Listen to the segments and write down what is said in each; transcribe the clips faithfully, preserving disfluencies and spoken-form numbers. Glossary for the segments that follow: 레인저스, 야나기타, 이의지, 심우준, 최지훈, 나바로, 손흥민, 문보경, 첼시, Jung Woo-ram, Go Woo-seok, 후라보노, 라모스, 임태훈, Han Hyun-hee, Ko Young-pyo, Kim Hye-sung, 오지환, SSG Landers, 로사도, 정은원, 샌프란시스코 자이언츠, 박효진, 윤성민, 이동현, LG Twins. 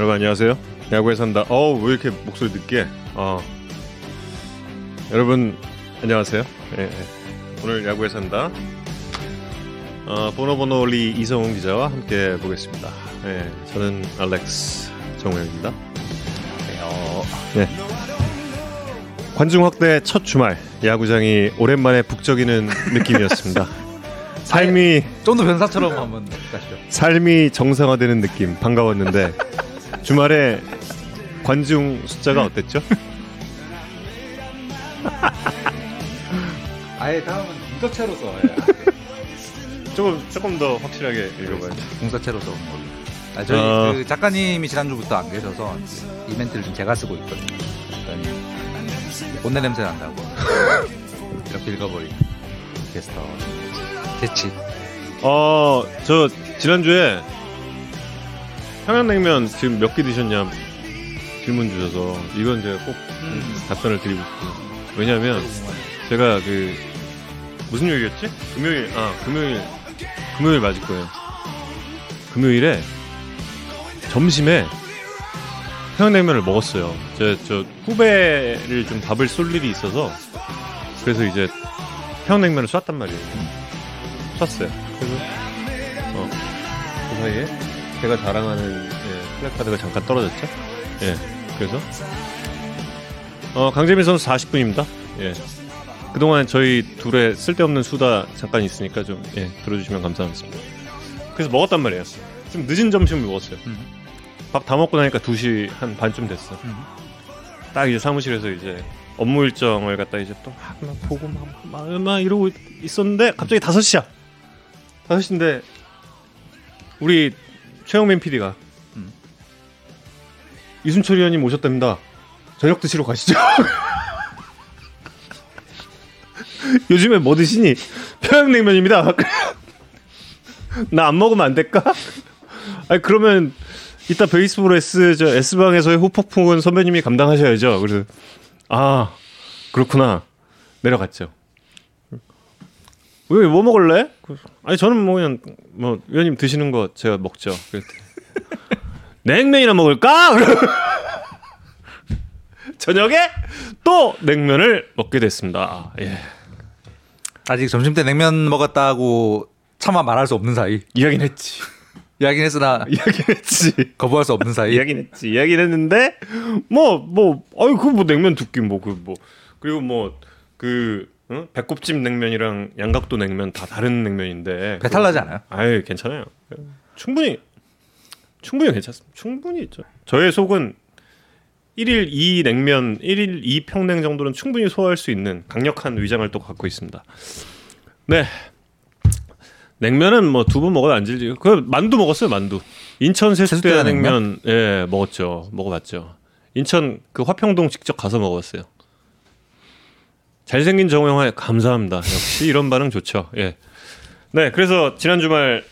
여러분 안녕하세요. 야구에 산다. 어우 왜 이렇게 목소리 늦게. 어. 여러분 안녕하세요. 예, 예. 오늘 야구에 산다. 어, 보노보노리 이성훈 기자와 함께 보겠습니다. 예, 저는 알렉스 정우영입니다. 네. 관중 확대 첫 주말 야구장이 오랜만에 북적이는 느낌이었습니다. 삶이 좀 더 변사처럼 한번 가시죠. 삶이 정상화되는 느낌 반가웠는데 주말에 관중 숫자가 어땠죠? 아예 다음은 공사체로서 조금 조금 더 확실하게 읽어봐야죠. 공사체로서 온 걸로. 아, 저희 어... 그 작가님이 지난주부터 안 계셔서 이벤트를 좀 제가 쓰고 있거든요. 온내 냄새 난다고 이렇게 읽어버린 게스터 대치. 어, 저 지난주에 평양냉면 지금 몇 개 드셨냐 질문 주셔서 이건 제가 꼭 음. 답변을 드리고 싶어요. 왜냐하면 제가 그 무슨 요일이었지? 금요일 아 금요일 금요일 맞을 거예요. 금요일에 점심에 평양냉면을 먹었어요. 제, 저 후배를 좀 밥을 쏠 일이 있어서 그래서 이제 평양냉면을 쐈단 말이에요. 쐈어요. 그래서 어, 그 사이에 제가 자랑하는 예, 플래카드가 잠깐 떨어졌죠. 예, 그래서 어, 강재민 선수 사십 분입니다. 예, 그동안 저희 둘의 쓸데없는 수다 잠깐 있으니까 좀 예, 들어주시면 감사하겠습니다. 그래서 먹었단 말이에요. 좀 늦은 점심을 먹었어요. 음. 밥 다 먹고 나니까 두 시 한 반쯤 됐어. 음. 딱 이제 사무실에서 이제 업무 일정을 갖다 이제 또 막 막 보고 막 막 막 막 이러고 있었는데 갑자기 다섯 시야. 다섯 시인데 우리 최영민 피디가 음. 이순철 위원님 오셨답니다. 저녁 드시러 가시죠. 요즘에 뭐 드시니? 평양냉면입니다. 나 안 먹으면 안 될까? 아니 그러면 이따 베이스볼 S 저 S 방에서의 후폭풍은 선배님이 감당하셔야죠. 그래서 아 그렇구나 내려갔죠. 왜 뭐 먹을래? 아니 저는 뭐 그냥 뭐 위원님 드시는 거 제가 먹죠. 냉면이나 먹을까? 저녁에 또 냉면을 먹게 됐습니다. 예. 아직 점심 때 냉면 먹었다고 차마 말할 수 없는 사이 이야기는 했지. 이야기는 했으나 이야기는 했지. 거부할 수 없는 사이 이야기는 했지. 이야기는 했는데 뭐 뭐 아유 그 뭐 냉면 두 끼 뭐 그 뭐 그리고 뭐 그 응? 배꼽집 냉면이랑 양각도 냉면 다 다른 냉면인데 배탈 나지 않아요? 아유 괜찮아요. 충분히 충분히 괜찮습니다. 충분히 있죠. 저의 속은 일 일 이 냉면 일 일 이 평냉 정도는 충분히 소화할 수 있는 강력한 위장을 또 갖고 있습니다. 네. 냉면은 뭐 두부 먹어도 안 질지. 그 만두 먹었어요, 만두. 인천 세수대야 냉면, 냉면 예 먹었죠, 먹어봤죠. 인천 그 화평동 직접 가서 먹어봤어요. 잘생긴 정우영아 감사합니다. 역시 이런 반응 좋죠. 예. 네, 그래서 지난 주말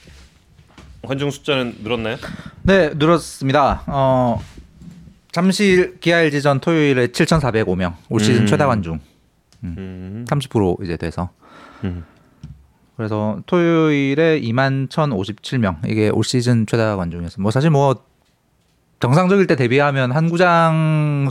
관중 숫자는 늘었나요? 네, 늘었습니다. 어, 잠실 기아엘지전 토요일에 칠천사백오 명, 올 시즌 음. 최다 관중 음. 음. 삼십 퍼센트 이제 돼서. 음. 그래서 토요일에 이만 천오십칠 명 이게 올 시즌 최다 관중이었어요. 뭐 사실 뭐 정상적일 때 대비하면 한 구장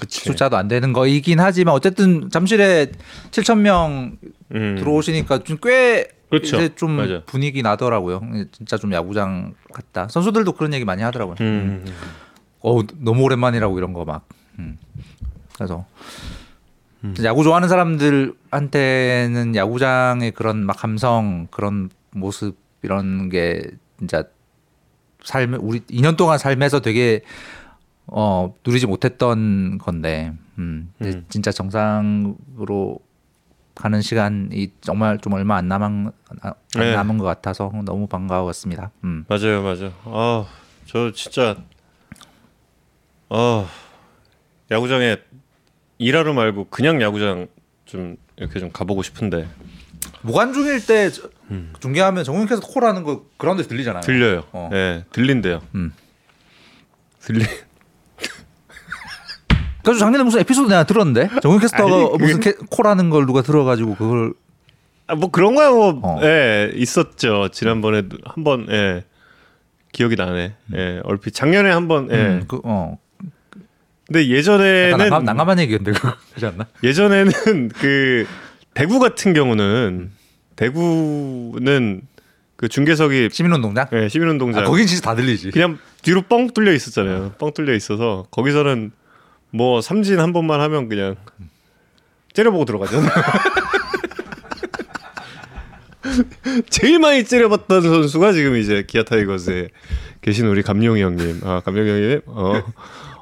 그치. 숫자도 안 되는 거이긴 하지만 어쨌든 잠실에 칠천 명 음. 들어오시니까 좀 꽤 그렇죠. 이제 좀 맞아. 분위기 나더라고요. 진짜 좀 야구장 같다. 선수들도 그런 얘기 많이 하더라고요. 음. 음. 어우 너무 오랜만이라고 이런 거 막. 음. 그래서. 야구 좋아하는 사람들한테는 야구장의 그런 막 감성, 그런 모습 이런 게 진짜 삶 우리 이 년 동안 삶에서 되게 어, 누리지 못했던 건데 음, 음. 진짜 정상으로 가는 시간이 정말 좀 얼마 안 남은 안 네. 남은 것 같아서 너무 반가웠습니다. 음. 맞아요, 맞아요. 아, 저 진짜 아, 야구장에 일하러 말고 그냥 야구장 좀 이렇게 좀 가보고 싶은데 무관중일 때 음. 중계하면 정우님께서 콜하는 거 그라운드에서 들리잖아요. 들려요. 어. 네, 들린대요. 음. 들리. 그래서 작년에 무슨 에피소드 내가 들었는데 정우님께서 그게... 무슨 캐... 콜하는 걸 누가 들어가지고 그걸 아 뭐 그런 거야 뭐 예 어. 네, 있었죠. 지난번에 한번 예 네. 기억이 나네. 음. 예, 얼핏 작년에 한번. 예. 음, 그, 어. 근데 예전에는 난감, 난감한 얘기인데 그러지 않나? 예전에는 그 대구 같은 경우는 대구는 그 중계석이 시민운동장? 예, 시민운동장. 아, 거긴 진짜 다 들리지. 그냥 뒤로 뻥 뚫려 있었잖아요. 뻥 뚫려 있어서 거기서는 뭐 삼진 한 번만 하면 그냥 째려보고 들어가잖아. 제일 많이 째려봤던 선수가 지금 이제 기아 타이거즈에 계신 우리 감룡이 형님. 아, 감룡이 형님. 어.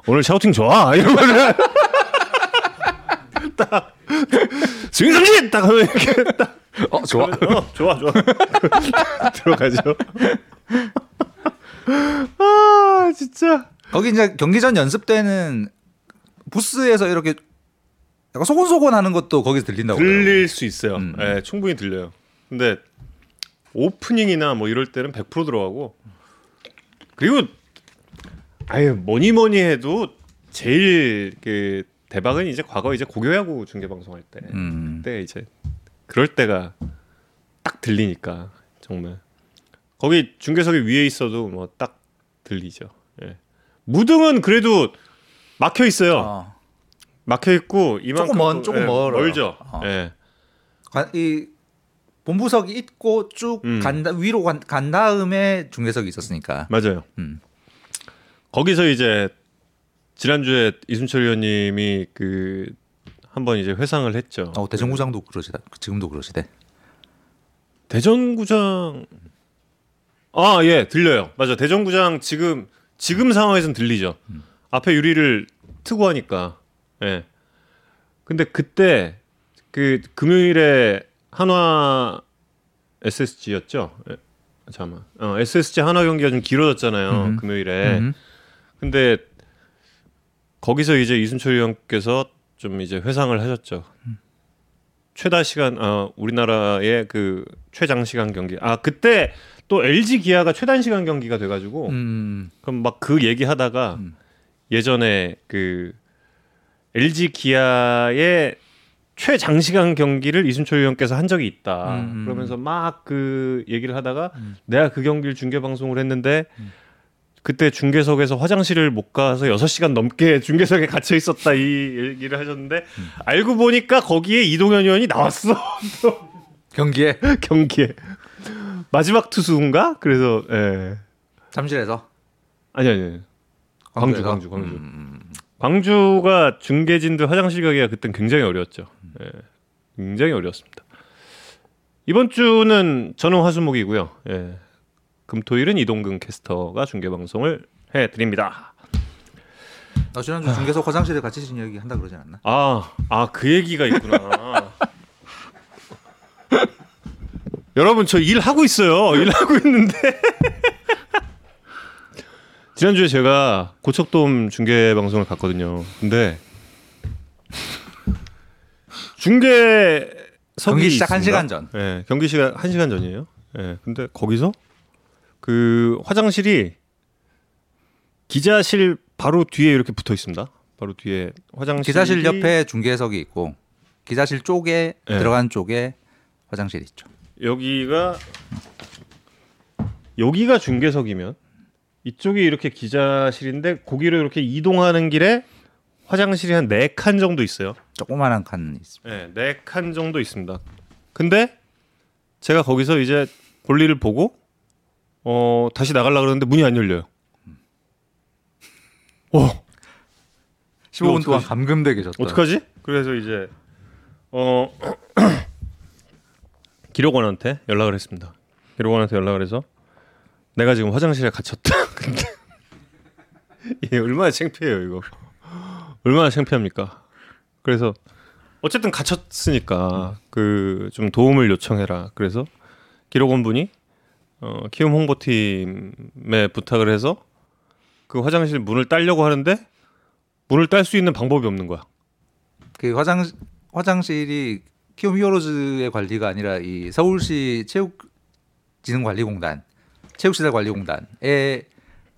오늘 샤우팅 좋아. 이러면은 딱 스윙 삼진 딱 하면 이렇게 딱 어, 좋아. 어, 좋아, 좋아. 들어가죠. 아, 진짜. 거기 이제 경기 전 연습 때는 부스에서 이렇게 약간 소곤소곤 하는 것도 거기서 들린다고. 들릴 그래요. 수 있어요. 음. 네, 충분히 들려요. 근데 오프닝이나 뭐 이럴 때는 백 퍼센트 들어가고, 그리고 아유 뭐니 뭐니 해도 제일 그 대박은 이제 과거 이제 고교야구 중계 방송할 때, 음. 그때 이제 그럴 때가 딱 들리니까 정말 거기 중계석이 위에 있어도 뭐 딱 들리죠. 예. 무등은 그래도 막혀 있어요. 어. 막혀 있고 이만큼 조금 먼, 조금 예, 멀죠. 어. 예. 이 본부석이 있고 쭉 음. 간다, 위로 간, 간 다음에 중계석이 있었으니까. 맞아요. 음. 거기서 이제 지난주에 이순철 의원님이 그 한번 이제 회상을 했죠. 어, 대전구장도 그러시다. 지금도 그러시대. 대전구장 아, 예, 들려요. 맞아. 대전구장 지금 지금 상황에서는 들리죠. 음. 앞에 유리를 트고 하니까. 예. 근데 그때 그 금요일에 한화 에스에스지였죠. 에, 잠깐만. 어, 에스에스지 한화 경기가 좀 길어졌잖아요. 음흠. 금요일에. 음흠. 근데 거기서 이제 이순철 의원께서 좀 이제 회상을 하셨죠. 음. 최다 시간 어, 우리나라의 그 최장 시간 경기. 아 그때 또 엘지 기아가 최단 시간 경기가 돼가지고 음. 그럼 막 그 얘기하다가 음. 예전에 그 엘지 기아의 최장시간 경기를 이순철 의원께서 한 적이 있다. 음. 그러면서 막 그 얘기를 하다가 음. 내가 그 경기를 중계방송을 했는데 음. 그때 중계석에서 화장실을 못 가서 여섯 시간 넘게 중계석에 갇혀 있었다 이 얘기를 하셨는데 음. 알고 보니까 거기에 이동현 의원이 나왔어. 경기에? 경기에. 마지막 투수인가? 그래서 예. 잠실에서? 아니 아니. 아니. 광주 광주 광주. 음. 광주가 중계진들 화장실 가기가 그땐 굉장히 어려웠죠. 예, 굉장히 어려웠습니다. 이번 주는 저는 화수목이고요. 예, 금토일은 이동근 캐스터가 중계방송을 해드립니다. 나 지난주 중계석 화장실에 갇히신 얘기 한다 그러지 않았나? 아, 아, 그 얘기가 있구나. 여러분 저 일하고 있어요. 일하고 있는데 지난주에 제가 고척돔 중계방송을 갔거든요. 근데 중계석이 경기 시작 있습니다. 한 시간 전. 네, 경기 시간 한 시간 전이에요. 네, 근데 거기서 그 화장실이 기자실 바로 뒤에 이렇게 붙어 있습니다. 바로 뒤에 화장실. 기자실 옆에 중계석이 있고 기자실 쪽에 네. 들어간 쪽에 화장실이 있죠. 여기가 여기가 중계석이면 이쪽이 이렇게 기자실인데 거기로 이렇게 이동하는 길에 화장실이 한 네 칸 정도 있어요. 조그만한 칸 있습니다. 네, 네 칸 정도 있습니다. 근데 제가 거기서 이제 볼일을 보고 어, 다시 나가려고 그러는데 문이 안 열려요. 오, 십오 분 동안 감금돼 계셨다. 어떡하지? 그래서 이제 어, 기록원한테 연락을 했습니다. 기록원한테 연락을 해서 내가 지금 화장실에 갇혔다. 근데 예, 얼마나 창피해요 이거. 얼마나 창피합니까? 그래서 어쨌든 갇혔으니까 그 좀 도움을 요청해라. 그래서 기록원 분이 어, 키움 홍보팀에 부탁을 해서 그 화장실 문을 따려고 하는데 문을 딸 수 있는 방법이 없는 거야. 그 화장 화장실이 키움 히어로즈의 관리가 아니라 이 서울시 체육진흥관리공단. 체육시설관리공단에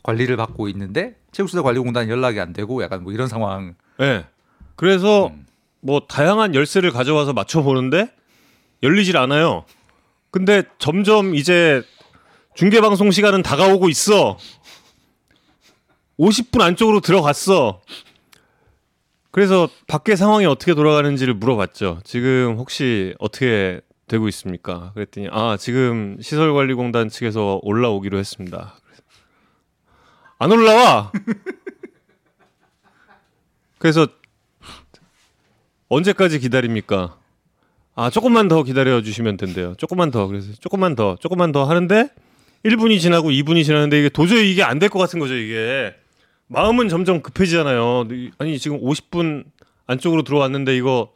관리를 받고 있는데 체육시설관리공단 연락이 안 되고 약간 뭐 이런 상황. 네. 그래서 음. 뭐 다양한 열쇠를 가져와서 맞춰 보는데 열리질 않아요. 근데 점점 이제 중계방송 시간은 다가오고 있어. 오십 분 안쪽으로 들어갔어. 그래서 밖에 상황이 어떻게 돌아가는지를 물어봤죠. 지금 혹시 어떻게 되고 있습니까? 그랬더니 아 지금 시설관리공단 측에서 올라오기로 했습니다. 안 올라와. 그래서 언제까지 기다립니까? 아 조금만 더 기다려주시면 된대요. 조금만 더. 그래서 조금만 더 조금만 더 하는데 일 분이 지나고 이 분이 지나는데 이게 도저히 이게 안 될 것 같은 거죠. 이게 마음은 점점 급해지잖아요. 아니 지금 오십 분 안쪽으로 들어왔는데 이거.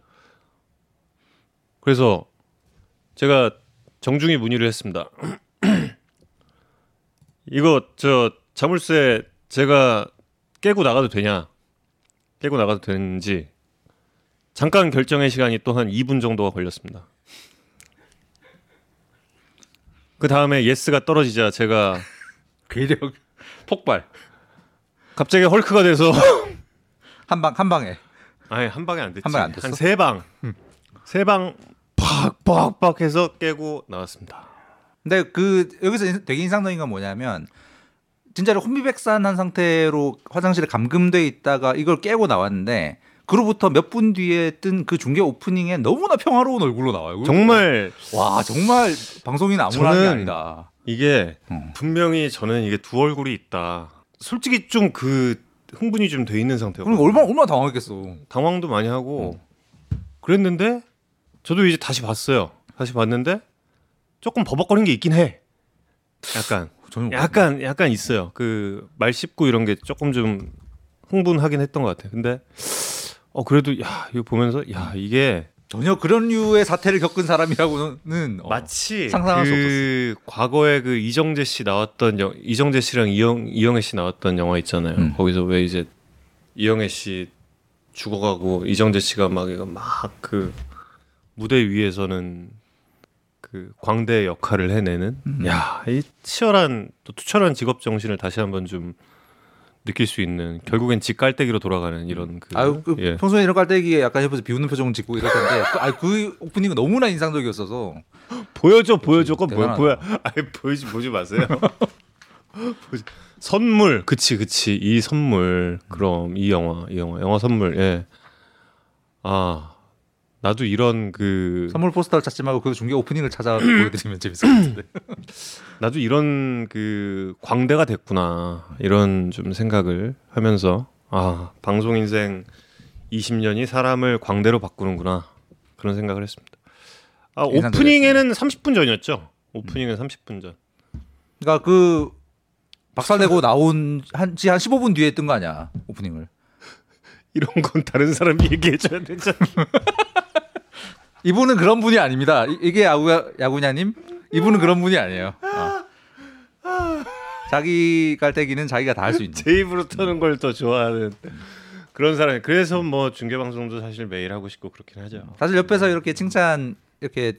그래서 제가 정중히 문의를 했습니다. 이거 저 자물쇠 제가 깨고 나가도 되냐? 깨고 나가도 되는지. 잠깐 결정의 시간이 또 한 이 분 정도가 걸렸습니다. 그 다음에 예스가 떨어지자 제가 괴력 폭발. 갑자기 헐크가 돼서 한 방 한 방에. 아니 한 방에 안 됐지. 한 방에 안 됐어. 한 세 방. 응. 세 방 팍팍팍 해서 깨고 나왔습니다. 근데 그 여기서 되게 인상적인 건 뭐냐면 진짜로 혼비백산한 상태로 화장실에 감금돼 있다가 이걸 깨고 나왔는데 그로부터 몇 분 뒤에 뜬 그 중계 오프닝에 너무나 평화로운 얼굴로 나와요. 정말 와 정말 방송인 아무런 게 아니다. 이게 음. 분명히 저는 이게 두 얼굴이 있다. 솔직히 좀 그 흥분이 좀 돼 있는 상태고. 그럼 얼마나 얼마나 당황했겠어. 당황도 많이 하고 음. 그랬는데. 저도 이제 다시 봤어요. 다시 봤는데 조금 버벅거린 게 있긴 해. 약간, 약간, 약간 있어요. 그 말 씹고 이런 게 조금 좀 흥분하긴 했던 것 같아요. 근데 어 그래도 야 이거 보면서 야 이게 전혀 그런 류의 사태를 겪은 사람이라고는 어, 마치 상상할 그 수 없었어요. 과거에 그 이정재 씨 나왔던 영, 이정재 씨랑 이영 이영애 씨 나왔던 영화 있잖아요. 음. 거기서 왜 이제 이영애 씨 죽어가고 이정재 씨가 막 이거 막 그 무대 위에서는 그 광대 역할을 해내는 음. 야, 이 치열한 또 투철한 직업 정신을 다시 한번 좀 느낄 수 있는 결국엔 지 깔때기로 돌아가는 이런 그, 아유, 그 예. 평소에 이런 깔때기에 약간 옆에서 비웃는 표정을 짓고 이럴 텐데 그, 아유, 그 오프닝은 너무나 인상적이었어서 보여줘 보여줘 꼭 보여 보여 아니 보이지 보지 마세요. 선물 그치 그치 이 선물 그럼 이 영화 이 영화 영화 선물 예 아. 나도 이런 그 선물 포스터를 찾지 말고 그 중계 오프닝을 찾아 보여드리면 재밌을 것 같은데. 나도 이런 그 광대가 됐구나 이런 좀 생각을 하면서 아 방송 인생 이십 년이 사람을 광대로 바꾸는구나 그런 생각을 했습니다. 아 오프닝에는 삼십 분 전이었죠. 오프닝은 음. 삼십 분 전. 그러니까 그 박살내고 나온 한지 한 십오 분 뒤에 뜬 거 아니야 오프닝을. 이런 건 다른 사람이 얘기해줘야 되잖아. 이분은 그런 분이 아닙니다. 이게 야구, 야구냐님? 이분은 그런 분이 아니에요. 아. 자기 깔때기는 자기가 다 할 수 있는. 제 입으로 터는 걸 더 좋아하는 그런 사람이. 그래서 뭐 중계방송도 사실 매일 하고 싶고 그렇긴 하죠. 사실 옆에서 이렇게 칭찬 이렇게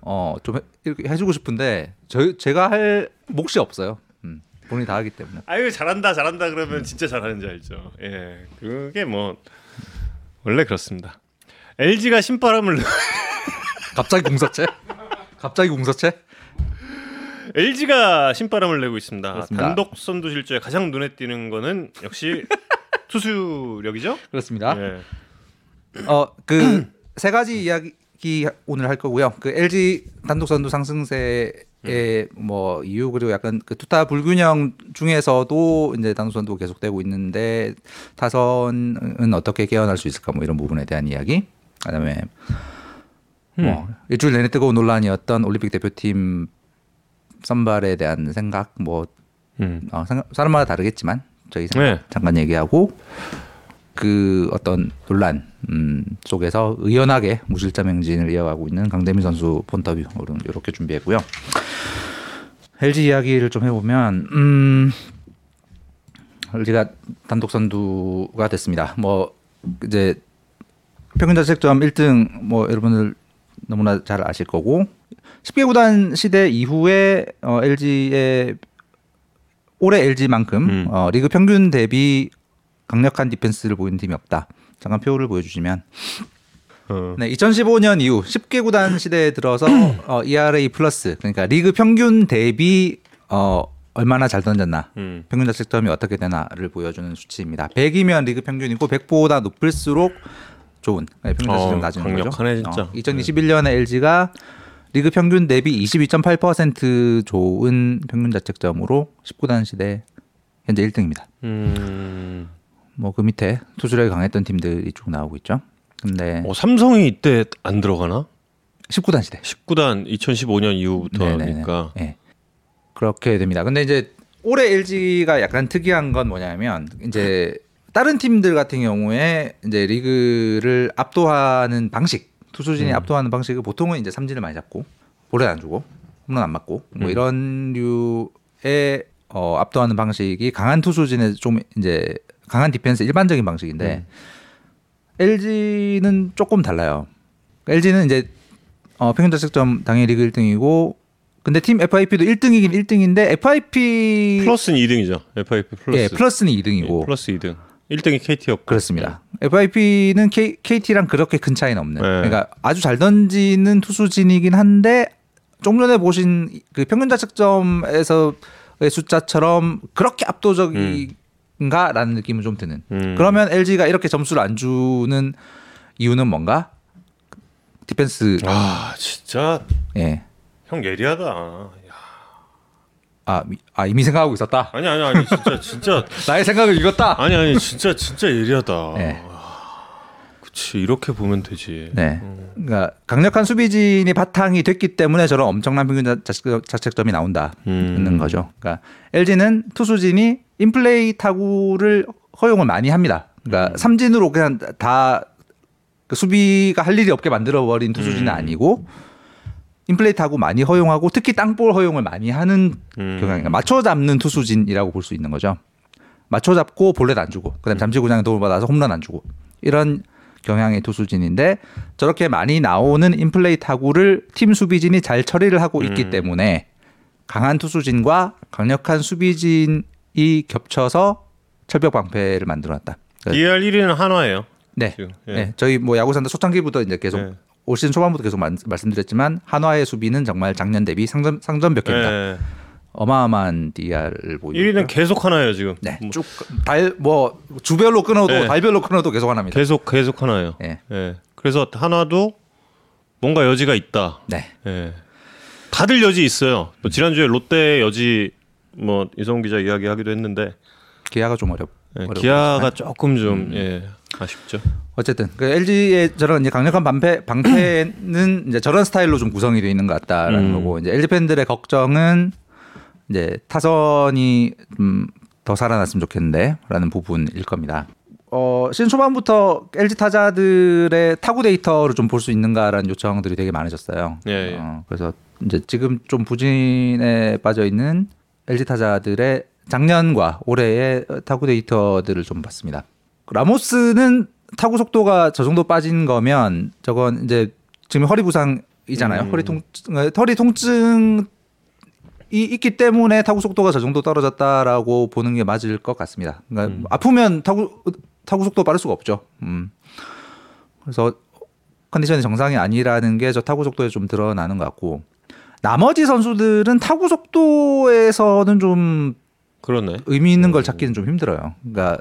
어 좀 이렇게 해주고 싶은데 저 제가 할 몫이 없어요. 음. 본인이 다 하기 때문에. 아유 잘한다 잘한다 그러면 음. 진짜 잘하는 줄 알죠. 예, 그게 뭐 원래 그렇습니다. 엘지가 신바람을 갑자기 공사체? 갑자기 공사체? 엘지가 신바람을 내고 있습니다. 그렇습니다. 단독 선두 실주에 가장 눈에 띄는 거는 역시 투수력이죠? 그렇습니다. 예. 어, 그 세 가지 이야기 오늘 할 거고요. 그 엘지 단독 선두 상승세의 음. 뭐 이유 그리고 약간 그 투타 불균형 중에서도 이제 단독 선두 계속되고 있는데 타선은 어떻게 깨어날 수 있을까 뭐 이런 부분에 대한 이야기. 그다음에 음. 뭐 일주일 내내 뜨거운 논란이었던 올림픽 대표팀 선발에 대한 생각 뭐 음. 어, 사람마다 다르겠지만 저희 생각 네. 잠깐 얘기하고. 그 어떤 논란 음, 속에서 의연하게 무실점 행진을 이어가고 있는 강재민 선수 폰터뷰 이렇게 준비했고요. 엘지 이야기를 좀 해보면 음, 엘지가 단독 선두가 됐습니다. 뭐 이제 평균 자책점 일 등 뭐 여러분들 너무나 잘 아실 거고 십 개 구단 시대 이후에 어, 엘지의 올해 엘지만큼 음. 어, 리그 평균 대비 강력한 디펜스를 보이는 팀이 없다. 잠깐 표를 보여주시면 어. 네, 이천십오 년 이후 십 개 구단 시대에 들어서 어, 이알에이 플러스, 그러니까 리그 평균 대비 어, 얼마나 잘 던졌나, 음. 평균 자책점이 어떻게 되나를 보여주는 수치입니다. 백이면 리그 평균이고 백보다 높을수록 좋은, 네, 평균 자책점 어, 낮은 거죠. 강력하네 진짜. 어, 이천이십일 년에 네. 엘지가 리그 평균 대비 이십이 점 팔 퍼센트 좋은 평균 자책점으로 십구단 시대 현재 일 등입니다. 음. 뭐 그 밑에 투수력이 강했던 팀들이 쭉 나오고 있죠. 근데 어, 삼성이 이때 안 들어가나? 십구단 시대. 십구단 이천십오 년 이후부터니까. 네. 그렇게 됩니다. 근데 이제 올해 엘지가 약간 특이한 건 뭐냐면 이제 다른 팀들 같은 경우에 이제 리그를 압도하는 방식, 투수진이 음. 압도하는 방식은 보통은 이제 삼진을 많이 잡고 볼에 안 주고 홈런 안 맞고 뭐 음. 이런 류의 어, 압도하는 방식이 강한 투수진에 좀 이제 강한 디펜스 일반적인 방식인데 음. 엘지는 조금 달라요. 엘지는 이제 어, 평균 자책점 당연히 리그 일 등이고 근데 팀 에프아이피도 일 등이긴 일 등인데 에프아이피 플러스는 이 등이죠. 에프아이피 플러스. 예, 플러스는 이 등이고. 예, 플러스 이 등. 일 등이 케이티였고. 그렇습니다. 네. 에프아이피는 K, 케이티랑 그렇게 큰 차이는 없는. 네. 그러니까 아주 잘 던지는 투수진이긴 한데 조금 전에 보신 그 평균 자책점에서의 숫자처럼 그렇게 압도적인가라는 음. 느낌은 좀 드는. 음. 그러면 엘지가 이렇게 점수를 안 주는 이유는 뭔가? 디펜스. 아, 진짜. 예. 형 예리하다. 야. 아, 미, 아 이미 생각하고 있었다. 아니 아니 아니 진짜 진짜 나의 생각을 읽었다. 아니 아니 진짜 진짜 예리하다. 네. 그렇지 이렇게 보면 되지. 네. 음. 그러니까 강력한 수비진이 바탕이 됐기 때문에 저런 엄청난 평균 자책점이 나온다 음. 있는 거죠. 그러니까 엘지는 투수진이 인플레이 타구를 허용을 많이 합니다. 그러니까 음. 삼진으로 그냥 다 그 수비가 할 일이 없게 만들어 버린 투수진은 음. 아니고. 인플레이트하고 많이 허용하고 특히 땅볼 허용을 많이 하는 음. 경향이니까 맞춰 잡는 투수진이라고 볼 수 있는 거죠. 맞춰 잡고 볼넷 안 주고 그다음 잠실구장에 도움을 받아서 홈런 안 주고 이런 경향의 투수진인데 저렇게 많이 나오는 인플레이트하고를 팀 수비진이 잘 처리를 하고 있기 음. 때문에 강한 투수진과 강력한 수비진이 겹쳐서 철벽 방패를 만들어놨다. 이알 일 위는 한화예요. 네, 예. 네. 저희 뭐 야구산다 초창기부터 이제 계속. 예. 올 시즌 초반부터 계속 말, 말씀드렸지만 한화의 수비는 정말 작년 대비 상점, 상점 몇 개입니다. 네. 어마어마한 디알을 보이고 일 위는 계속 하나예요 지금. 네, 뭐. 쭉 달 뭐 주별로 끊어도 네. 달별로 끊어도 계속 하나입니다. 계속 계속 하나예요. 네. 네. 그래서 한화도 뭔가 여지가 있다. 네. 네. 다들 여지 있어요. 뭐 지난주에 롯데의 여지 뭐 이성훈 기자 이야기하기도 했는데 기아가 좀 어렵. 네. 기아가 조금 좀 음. 예. 아쉽죠. 어쨌든 그 엘지의 저런 이제 강력한 방패 방패는 이제 저런 스타일로 좀 구성이 되어 있는 것 같다라는 음. 거고 이제 엘지 팬들의 걱정은 이제 타선이 좀 더 살아났으면 좋겠는데라는 부분일 겁니다. 어, 시즌 초반부터 엘지 타자들의 타구 데이터를 좀 볼 수 있는가라는 요청들이 되게 많으셨어요. 예, 예. 어, 그래서 이제 지금 좀 부진에 빠져 있는 엘지 타자들의 작년과 올해의 타구 데이터들을 좀 봤습니다. 라모스는 타구 속도가 저 정도 빠진 거면 저건 이제 지금 허리 부상이잖아요. 음. 허리 통증, 허리 통증이 있기 때문에 타구 속도가 저 정도 떨어졌다라고 보는 게 맞을 것 같습니다. 그러니까 음. 아프면 타구 타구 속도 빠를 수가 없죠. 음. 그래서 컨디션이 정상이 아니라는 게 저 타구 속도에 좀 드러나는 것 같고 나머지 선수들은 타구 속도에서는 좀 그러네. 의미 있는 음. 걸 찾기는 좀 힘들어요. 그러니까.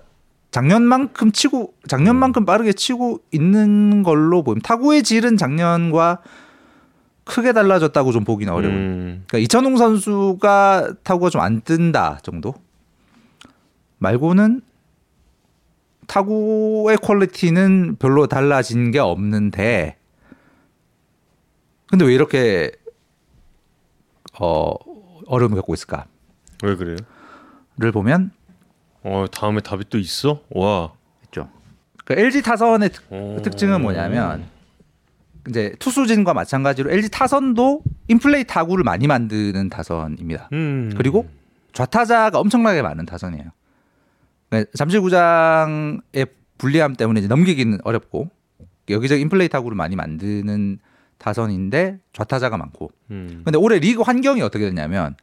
작년만큼 치고 작년만큼 빠르게 치고 있는 걸로 보입니다. 타구의 질은 작년과 크게 달라졌다고 좀 보기는 어려워요. 음. 그러니까 이천웅 선수가 타구가 좀 안 뜬다 정도 말고는 타구의 퀄리티는 별로 달라진 게 없는데 근데 왜 이렇게 어, 어려움을 겪고 있을까? 왜 그래요? 를 보면 어 다음에 답이 또 있어? 와 있죠. 그러니까 엘지 타선의 특, 특징은 뭐냐면 이제 투수진과 마찬가지로 엘지 타선도 인플레이 타구를 많이 만드는 타선입니다. 음. 그리고 좌타자가 엄청나게 많은 타선이에요. 그러니까 잠실구장의 불리함 때문에 이제 넘기기는 어렵고 여기저기 인플레이 타구를 많이 만드는 타선인데 좌타자가 많고. 음. 근데 올해 리그 환경이 어떻게 됐냐면.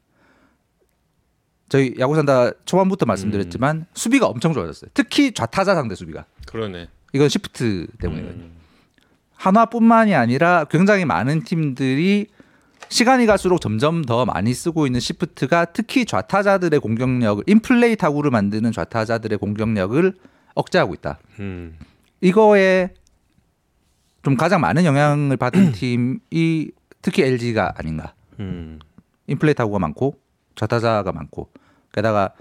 저희 야구산다 초반부터 말씀드렸지만 음. 수비가 엄청 좋아졌어요. 특히 좌타자 상대 수비가. 그러네. 이건 시프트 때문이거든요. 음. 한화뿐만이 아니라 굉장히 많은 팀들이 시간이 갈수록 점점 더 많이 쓰고 있는 시프트가 특히 좌타자들의 공격력을 인플레이 타구를 만드는 좌타자들의 공격력을 억제하고 있다. 음. 이거에 좀 가장 많은 영향을 받은 팀이 특히 엘지가 아닌가. 음. 인플레이 타구가 많고 좌타자가 많고 게다가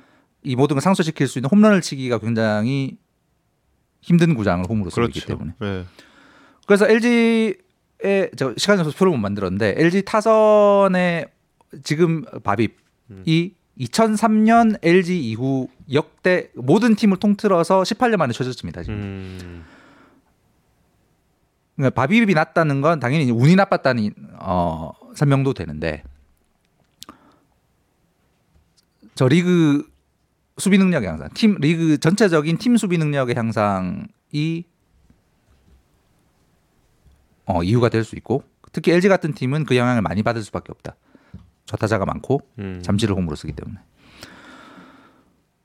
이 모든 걸 상쇄시킬 수 있는 홈런을 치기가 굉장히 힘든 구장을 홈으로 쓰고 그렇죠. 있기 때문에. 네. 그래서 엘지 에 제가 시간이 없어서 표를 못 만들었는데 엘지 타선의 지금 바빕이 음. 이천삼 년 엘지 이후 역대 모든 팀을 통틀어서 십팔 년 만에 최저치입니다. 지금 음. 그러니까 바빕이 낮다는 건 당연히 운이 나빴다는 어, 설명도 되는데 저 리그 수비 능력의 향상, 팀 리그 전체적인 팀 수비 능력의 향상이 어, 이유가 될 수 있고 특히 엘지 같은 팀은 그 영향을 많이 받을 수밖에 없다. 좌타자가 많고 음. 잠실을 홈으로 쓰기 때문에.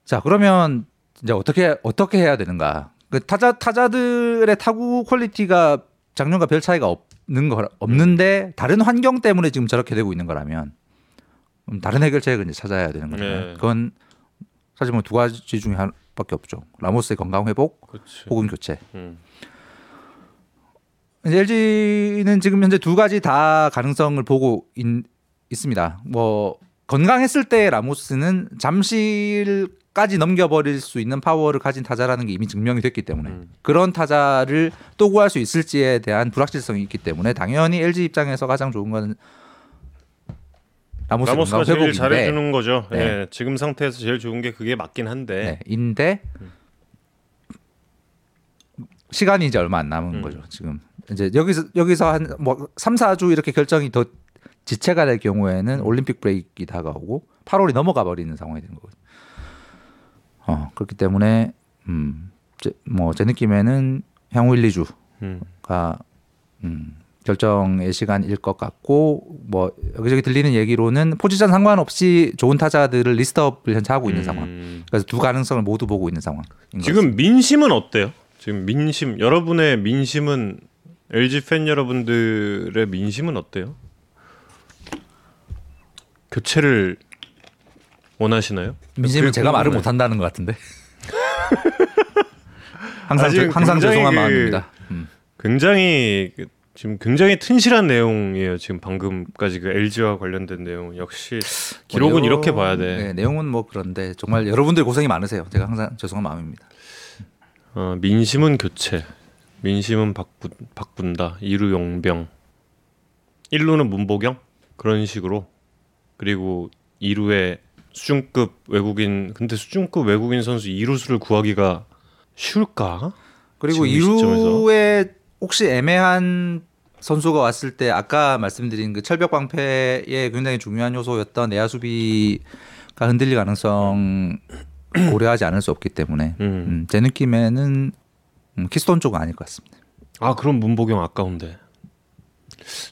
자 그러면 이제 어떻게 어떻게 해야 되는가? 그 타자 타자들의 타구 퀄리티가 작년과 별 차이가 없는 거 없는데 음. 다른 환경 때문에 지금 저렇게 되고 있는 거라면 다른 해결책을 이제 찾아야 되는 거죠. 네. 그건 사실 뭐 두 가지 중에 하나밖에 없죠. 라모스의 건강 회복 그치. 혹은 교체. 음. 엘지는 지금 현재 두 가지 다 가능성을 보고 있, 있습니다. 뭐 건강했을 때 라모스는 잠실까지 넘겨버릴 수 있는 파워를 가진 타자라는 게 이미 증명이 됐기 때문에 음. 그런 타자를 또 구할 수 있을지에 대한 불확실성이 있기 때문에 당연히 엘지 입장에서 가장 좋은 건 라모스 라모스가 제일 회복인데, 잘해주는 거죠. 네. 네. 지금 상태에서 제일 좋은 게 그게 맞긴 한데. 네. 인데 시간이 이제 얼마 안 남은 음. 거죠. 지금. 이제 여기서 여기서 한 뭐 삼, 사 주 이렇게 결정이 더 지체가 될 경우에는 올림픽 브레이크가 다가오고 팔월이 넘어가 버리는 상황이 되는 거거든요. 어, 그렇기 때문에 음, 뭐 제 느낌에는 향후 일, 이 주가 음. 음, 결정의 시간일 것 같고 뭐 여기저기 들리는 얘기로는 포지션 상관없이 좋은 타자들을 리스트업을 현재 하고 있는 음. 상황. 그래서 두 가능성을 모두 보고 있는 상황. 지금 민심은 어때요? 지금 민심 여러분의 민심은 엘지 팬 여러분들의 민심은 어때요? 교체를 원하시나요? 민심은 제가 말을 못 한다는 것 같은데. 항상 아, 항상 죄송한 그, 마음입니다. 음. 굉장히 지금 굉장히 튼실한 내용이에요. 지금 방금까지 그 엘지와 관련된 내용 역시 기록은 어, 이렇게 봐야 돼. 네, 내용은 뭐 그런데 정말 여러분들 고생이 많으세요. 제가 항상 죄송한 마음입니다. 어, 민심은 교체. 민심은 바꾸, 바꾼다. 이루 용병. 일 루는 문보경? 그런 식으로. 그리고 이 루에 수준급 외국인, 근데 수준급 외국인 선수 이 루수를 구하기가 쉬울까? 그리고 이 루에 혹시 애매한 선수가 왔을 때 아까 말씀드린 그 철벽 방패의 굉장히 중요한 요소였던 내야 수비가 흔들릴 가능성 고려하지 않을 수 없기 때문에 음. 음, 제 느낌에는 음, 키스톤 쪽은 아닐 것 같습니다. 아 그럼 문보경 아까운데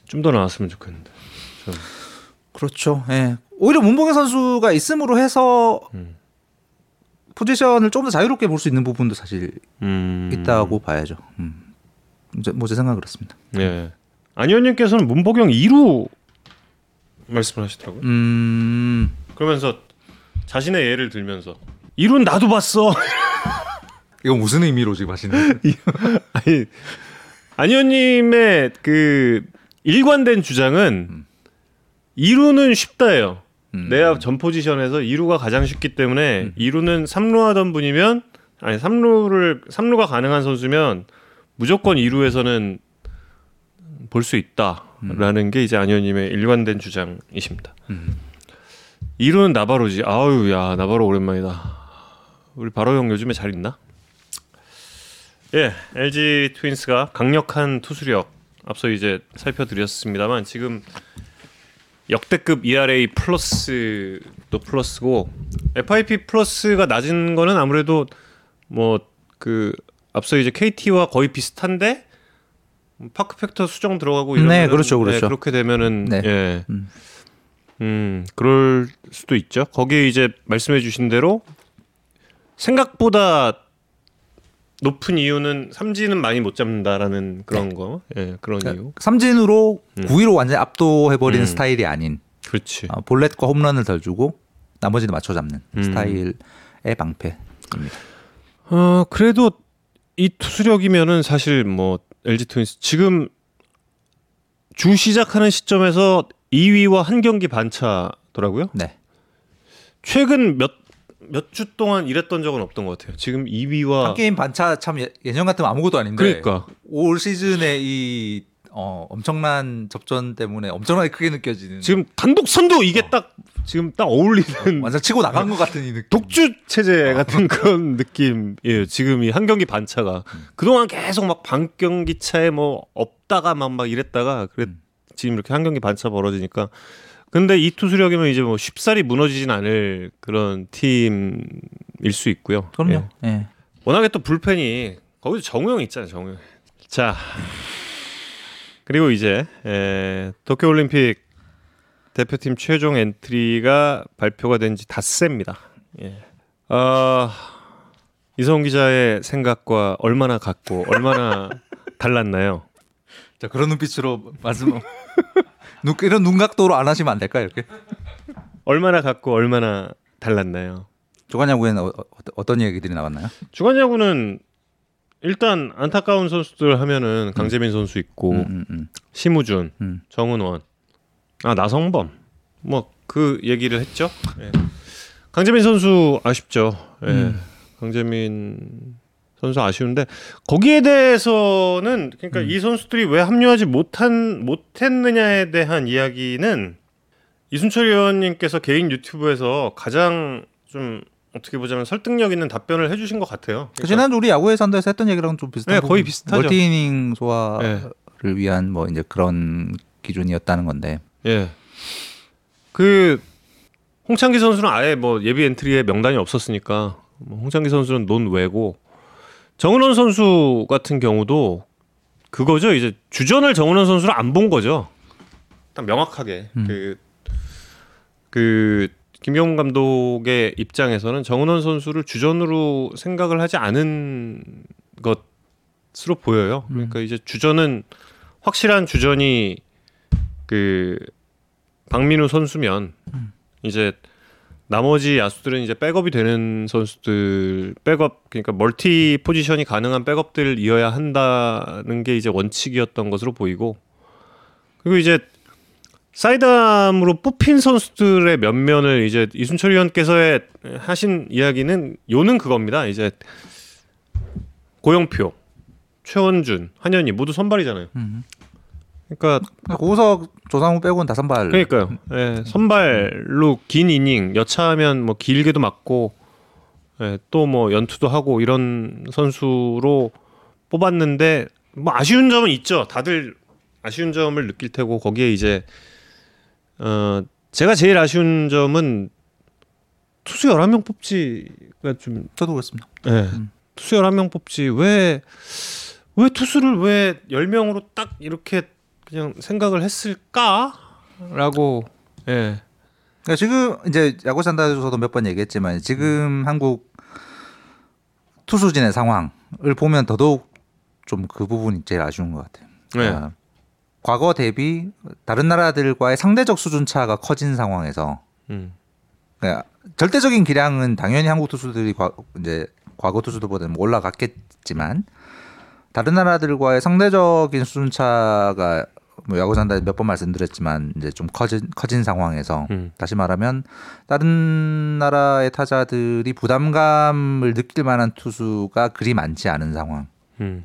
좀 더 나왔으면 좋겠는데. 좀. 그렇죠. 예. 오히려 문보경 선수가 있음으로 해서 음. 포지션을 좀 더 자유롭게 볼 수 있는 부분도 사실 음. 있다고 봐야죠. 음. 뭐 제 생각은 그렇습니다. 예. 안현님께서는 문보경 이 루 말씀을 하시더라고요. 음. 그러면서 자신의 예를 들면서 이 루는 나도 봤어. 이거 무슨 의미로 지금 하시는? 아니 안현님의 그 일관된 주장은 음. 이 루는 쉽다예요. 음. 내가 전 포지션에서 이 루가 가장 쉽기 때문에 음. 이 루는 삼 루 하던 분이면 아니 삼 루를 삼 루가 가능한 선수면 무조건 이 루에서는 볼 수 있다라는 음. 게 이제 안현님의 일관된 주장이십니다. 음. 이 루는 나바로지. 아유 야 나바로 오랜만이다. 우리 바로 형 요즘에 잘 있나? 예, 엘지 트윈스가 강력한 투수력 앞서 이제 살펴드렸습니다만 지금 역대급 이알에이 플러스도 플러스고 에프아이피 플러스가 낮은 거는 아무래도 뭐 그 앞서 이제 케이티와 거의 비슷한데 파크 팩터 수정 들어가고 이런 네, 그렇죠, 그렇죠. 네, 그렇게 되면은 네. 예, 음. 음 그럴 수도 있죠. 거기에 이제 말씀해주신 대로 생각보다 높은 이유는 삼진은 많이 못 잡는다라는 그런 네. 거, 예, 그런 그러니까 이유. 삼진으로 음. 구위로 완전히 압도해버리는 음. 스타일이 아닌. 그렇지. 어, 볼넷과 홈런을 덜 주고 나머지는 맞춰 잡는 음. 스타일의 방패입니다. 어, 그래도 이 투수력이면은 사실 뭐 엘지 트윈스 지금 주 시작하는 시점에서 이 위와 한 경기 반차더라고요. 네. 최근 몇 몇 주 동안 이랬던 적은 없던 것 같아요. 지금 이 위와 한 게임 반차 참 예년 같으면 아무것도 아닌데. 그러니까 올 시즌에 이 어, 엄청난 접전 때문에 엄청나게 크게 느껴지는. 지금 단독 선두 이게 어. 딱 지금 딱 어울리는. 어, 완전 치고 나간 것 같은 이 느낌. 독주 체제 같은 어. 그런 느낌이에요. 지금 이 한 경기 반차가 음. 그동안 계속 막 반 경기 차에 뭐 없다가 막 막 이랬다가 그래 음. 지금 이렇게 한 경기 반차 벌어지니까. 근데 이 투수력이면 이제 뭐 쉽사리 무너지진 않을 그런 팀일 수 있고요. 그럼요. 예. 예. 워낙에 또 불펜이 거기서 정우영 있잖아요. 정우영. 자. 그리고 이제 에, 도쿄올림픽 대표팀 최종 엔트리가 발표가 된 지 닷새입니다. 예. 어, 이성훈 기자의 생각과 얼마나 같고 얼마나 달랐나요? 자, 그런 눈빛으로 말씀 이런 눈각도로 안 하시면 안 될까요? 이렇게? 얼마나 같고 얼마나 달랐나요? 주간야구에는 어, 어떤 얘기들이 나왔나요? 주간야구는 일단 안타까운 선수들 하면은 음. 강재민 선수 있고 음, 음, 음. 심우준, 음. 정은원, 아 나성범 뭐 그 얘기를 했죠. 예. 강재민 선수 아쉽죠. 예. 음. 강재민 선수 아쉬운데 거기에 대해서는 그러니까 음. 이 선수들이 왜 합류하지 못한 못했느냐에 대한 이야기는 이순철 의원님께서 개인 유튜브에서 가장 좀 어떻게 보자면 설득력 있는 답변을 해주신 것 같아요. 그러니까 지난주 우리 야구의 산도에서 했던 얘기랑 좀 비슷한. 네, 거의 비슷하죠. 멀티이닝 소화를 네. 위한 뭐 이제 그런 기준이었다는 건데. 예. 그 홍창기 선수는 아예 뭐 예비 엔트리에 명단이 없었으니까 홍창기 선수는 논외고 정은원 선수 같은 경우도 그거죠. 이제 주전을 정은원 선수를 안 본 거죠. 딱 명확하게 음. 그 그. 김경훈 감독의 입장에서는 정은원 선수를 주전으로 생각을 하지 않은 것으로 보여요. 그러니까 음. 이제 주전은 확실한 주전이 그 박민우 선수면 음. 이제 나머지 야수들은 이제 백업이 되는 선수들 백업 그러니까 멀티 포지션이 가능한 백업들이어야 한다는 게 이제 원칙이었던 것으로 보이고 그리고 이제 사이담으로 뽑힌 선수들의 면면을 이제 이순철 의원께서의 하신 이야기는 요는 그겁니다. 이제 고영표, 최원준, 한현희 모두 선발이잖아요. 음. 그러니까 고우석, 조상우 빼고는 다 선발. 그러니까요. 예, 선발로 긴 이닝, 여차하면 뭐 길게도 맞고 예, 또 뭐 연투도 하고 이런 선수로 뽑았는데 뭐 아쉬운 점은 있죠. 다들 아쉬운 점을 느낄 테고 거기에 이제 어, 제가 제일 아쉬운 점은 투수 열한 명 뽑지가 좀 저도 그렇습니다. 네. 음. 투수 열한 명 뽑지 왜, 왜 투수를 왜 열 명으로 딱 이렇게 그냥 생각을 했을까라고 예. 그러니까 지금 이제 야구 산다에서도 몇 번 얘기했지만 지금 음. 한국 투수진의 상황을 보면 더더욱 좀 그 부분이 제일 아쉬운 것 같아요. 그러니까 네. 과거 대비 다른 나라들과의 상대적 수준 차가 커진 상황에서 음. 그러니까 절대적인 기량은 당연히 한국 투수들이 과, 이제 과거 투수들보다는 올라갔겠지만 다른 나라들과의 상대적인 수준 차가 뭐 야구산다에 몇 번 말씀드렸지만 이제 좀 커진 커진 상황에서 음. 다시 말하면 다른 나라의 타자들이 부담감을 느낄 만한 투수가 그리 많지 않은 상황에서 음.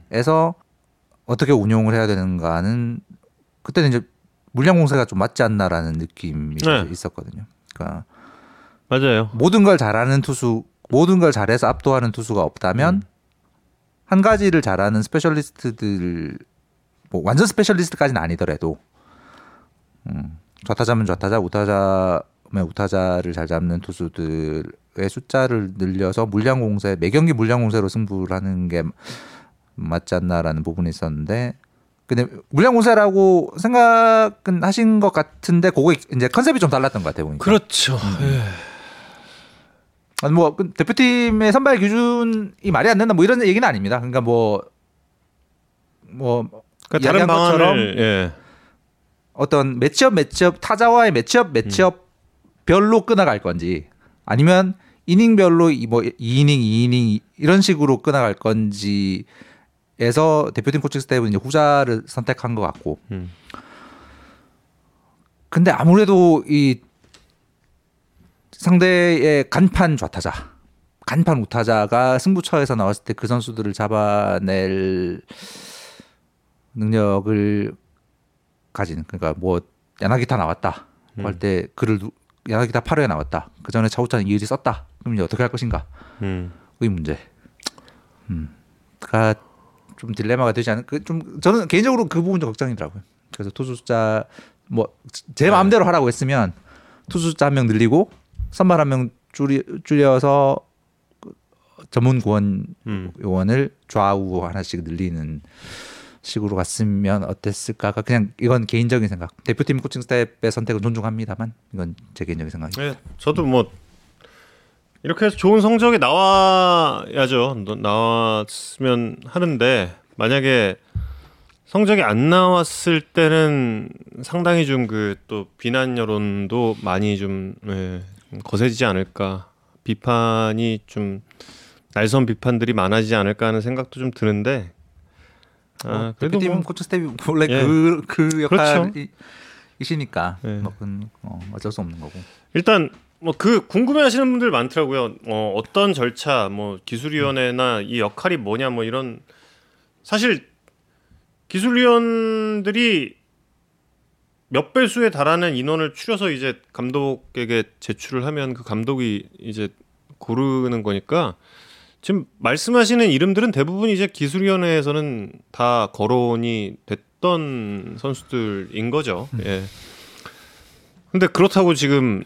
어떻게 운용을 해야 되는가는 그때는 이제 물량 공세가 좀 맞지 않나라는 느낌이 네. 있었거든요. 그러니까 맞아요. 모든 걸 잘하는 투수, 모든 걸 잘해서 압도하는 투수가 없다면 음. 한 가지를 잘하는 스페셜리스트들, 뭐 완전 스페셜리스트까지는 아니더라도 음, 좌타자면 좌타자, 우타자면 우타자를 잘 잡는 투수들의 숫자를 늘려서 물량 공세, 매경기 물량 공세로 승부를 하는 게 맞지 않나라는 부분이 있었는데. 근데 물량 공세라고 생각은 하신 것 같은데 그거 이제 컨셉이 좀 달랐던 것 같아요. 보니까. 그렇죠. 음. 뭐 대표팀의 선발 기준이 말이 안 된다 뭐 이런 얘기는 아닙니다. 그러니까 뭐 뭐 그러니까 다른 방안을 예. 어떤 매치업 매치업 타자와의 매치업 매치업 음. 별로 끊어갈 건지 아니면 이닝별로 뭐 이 이닝 이 이닝 이런 식으로 끊어갈 건지에서 대표팀 코칭 스텝은 이제 후자를 선택한 것 같고. 음. 근데 아무래도 이 상대의 간판 좌타자, 간판 우타자가 승부처에서 나왔을 때 그 선수들을 잡아낼 능력을 가진, 그러니까 뭐 야나기타 나왔다 음. 할 때 그를 야나기타 팔 회에 나왔다. 그 전에 차우찬 이의지 썼다. 그럼 이제 어떻게 할 것인가의 음. 문제. 음, 그가 좀 딜레마가 되지 않은. 그 좀 저는 개인적으로 그 부분 좀 걱정이더라고요. 그래서 투수 숫자 뭐 제 마음대로 하라고 했으면 투수 숫자 한 명 늘리고. 선발 한 명 줄이 줄여서 전문 구원 음. 요원을 좌우 하나씩 늘리는 식으로 갔으면 어땠을까가 그냥 이건 개인적인 생각. 대표팀 코칭 스텝의 선택은 존중합니다만 이건 제 개인적인 생각입니다. 네, 저도 뭐 이렇게 해서 좋은 성적이 나와야죠. 나왔으면 하는데 만약에 성적이 안 나왔을 때는 상당히 좀 그 또 비난 여론도 많이 좀 예. 거세지지 않을까, 비판이 좀 날선 비판들이 많아지지 않을까 하는 생각도 좀 드는데 아, 어, 그래도 대표팀 뭐, 코치 스텝이 원래 그그 예. 그 역할이시니까 그렇죠. 예. 뭐, 어, 어쩔 수 없는 거고 일단 뭐 그 궁금해하시는 분들 많더라고요. 어, 어떤 절차, 뭐 기술위원회나 이 역할이 뭐냐, 뭐 이런 사실 기술위원들이 몇 배수에 달하는 인원을 추려서 이제 감독에게 제출을 하면 그 감독이 이제 고르는 거니까 지금 말씀하시는 이름들은 대부분 이제 기술위원회에서는 다 거론이 됐던 선수들인 거죠. 음. 예. 근데 그렇다고 지금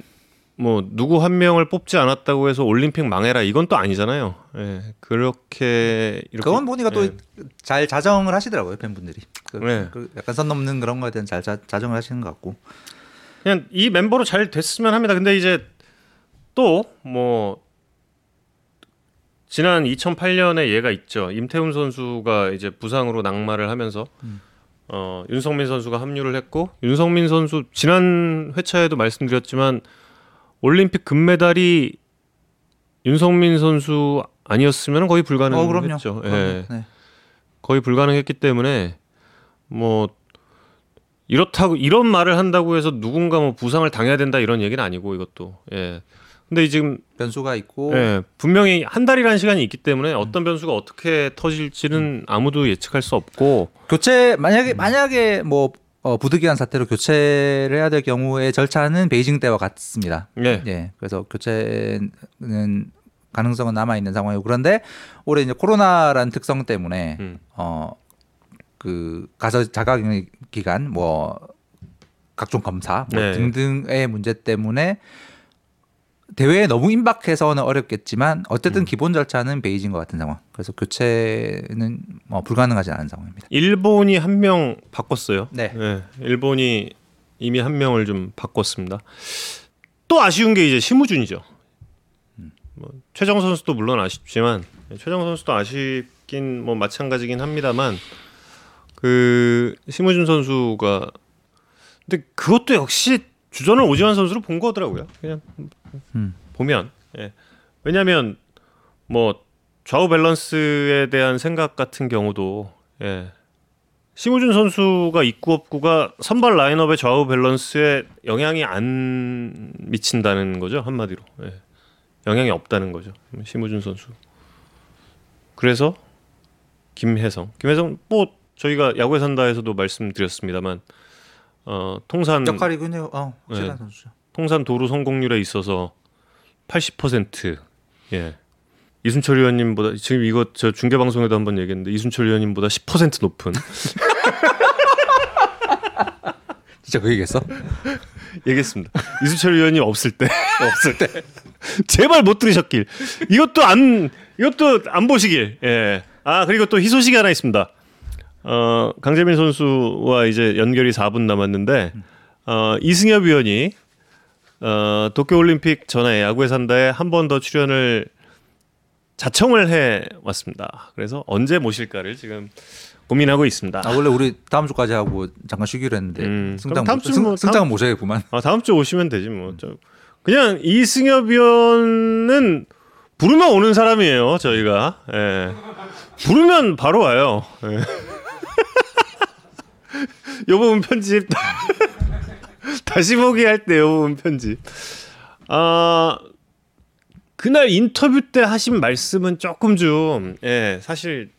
뭐 누구 한 명을 뽑지 않았다고 해서 올림픽 망해라 이건 또 아니잖아요. 예. 그렇게 이렇게 그건 보니까 예. 또 잘 자정을 하시더라고요, 팬분들이. 그, 네. 그 약간 선 넘는 그런 거에 대한 잘 자, 자정을 하시는 것 같고 그냥 이 멤버로 잘 됐으면 합니다. 근데 이제 또 뭐 지난 이천팔 년에 얘가 있죠. 임태훈 선수가 이제 부상으로 낙마를 하면서 음. 어, 윤성민 선수가 합류를 했고 윤성민 선수 지난 회차에도 말씀드렸지만 올림픽 금메달이 윤성민 선수 아니었으면 거의 불가능했죠. 어, 그럼요. 예. 네. 거의 불가능했기 때문에 뭐 이렇다고 이런 말을 한다고 해서 누군가 뭐 부상을 당해야 된다 이런 얘기는 아니고 이것도 예. 근데 지금 변수가 있고 예. 분명히 한 달이라는 시간이 있기 때문에 어떤 음. 변수가 어떻게 터질지는 음. 아무도 예측할 수 없고 교체 만약에 음. 만약에 뭐 어, 부득이한 사태로 교체를 해야 될 경우의 절차는 베이징 때와 같습니다. 예. 예. 그래서 교체는 가능성은 남아 있는 상황이고 그런데 올해 이제 코로나라는 특성 때문에 음. 어. 그 가서 자가격리기간, 뭐 각종 검사 뭐 네. 등등의 문제 때문에 대회에 너무 임박해서는 어렵겠지만 어쨌든 음. 기본 절차는 베이징 것 같은 상황. 그래서 교체는 뭐 불가능하지 않은 상황입니다. 일본이 한 명 바꿨어요. 네. 네, 일본이 이미 한 명을 좀 바꿨습니다. 또 아쉬운 게 이제 심우준이죠. 음. 뭐 최정 선수도 물론 아쉽지만 최정 선수도 아쉽긴 뭐 마찬가지긴 합니다만. 그 심우준 선수가 근데 그것도 역시 주전을 오지환 선수로 본 거더라고요. 그냥 음. 보면 예. 왜냐하면 뭐 좌우 밸런스에 대한 생각 같은 경우도 예. 심우준 선수가 있고 없고가 선발 라인업의 좌우 밸런스에 영향이 안 미친다는 거죠. 한마디로 예. 영향이 없다는 거죠. 심우준 선수. 그래서 김혜성, 김혜성 뭐 저희가 야구의 산다에서도 말씀드렸습니다만 어, 통산 역할이 그냥 어, 확실한 예, 선수죠. 통산 도루 성공률에 있어서 팔십 퍼센트. 예. 이순철 의원님보다 지금 이거 저 중계 방송에도 한번 얘기했는데 이순철 의원님보다 십 퍼센트 높은. 진짜 그 얘기했어? 얘기했습니다. 이순철 의원님 없을 때 없을 때 제발 못 들으셨길. 이것도 안 이것도 안 보시길. 예. 아 그리고 또 희소식이 하나 있습니다. 어, 강재민 선수와 이제 연결이 사 분 남았는데 어, 이승엽 위원이 어, 도쿄올림픽 전에 야구의 산다에 한 번 더 출연을 자청을 해왔습니다. 그래서 언제 모실까를 지금 고민하고 있습니다. 아, 원래 우리 다음 주까지 하고 잠깐 쉬기로 했는데 음, 승장 다음 주 뭐, 승장은 모셔야겠구만. 아, 다음 주 오시면 되지 뭐. 음. 그냥 이승엽 위원은 부르면 오는 사람이에요. 저희가 예. 부르면 바로 와요. 예. 요 부분 편집 다시 보기 할 때 요 부분 편집. 아 그날 인터뷰 때 하신 말씀은 조금 좀 예, 사실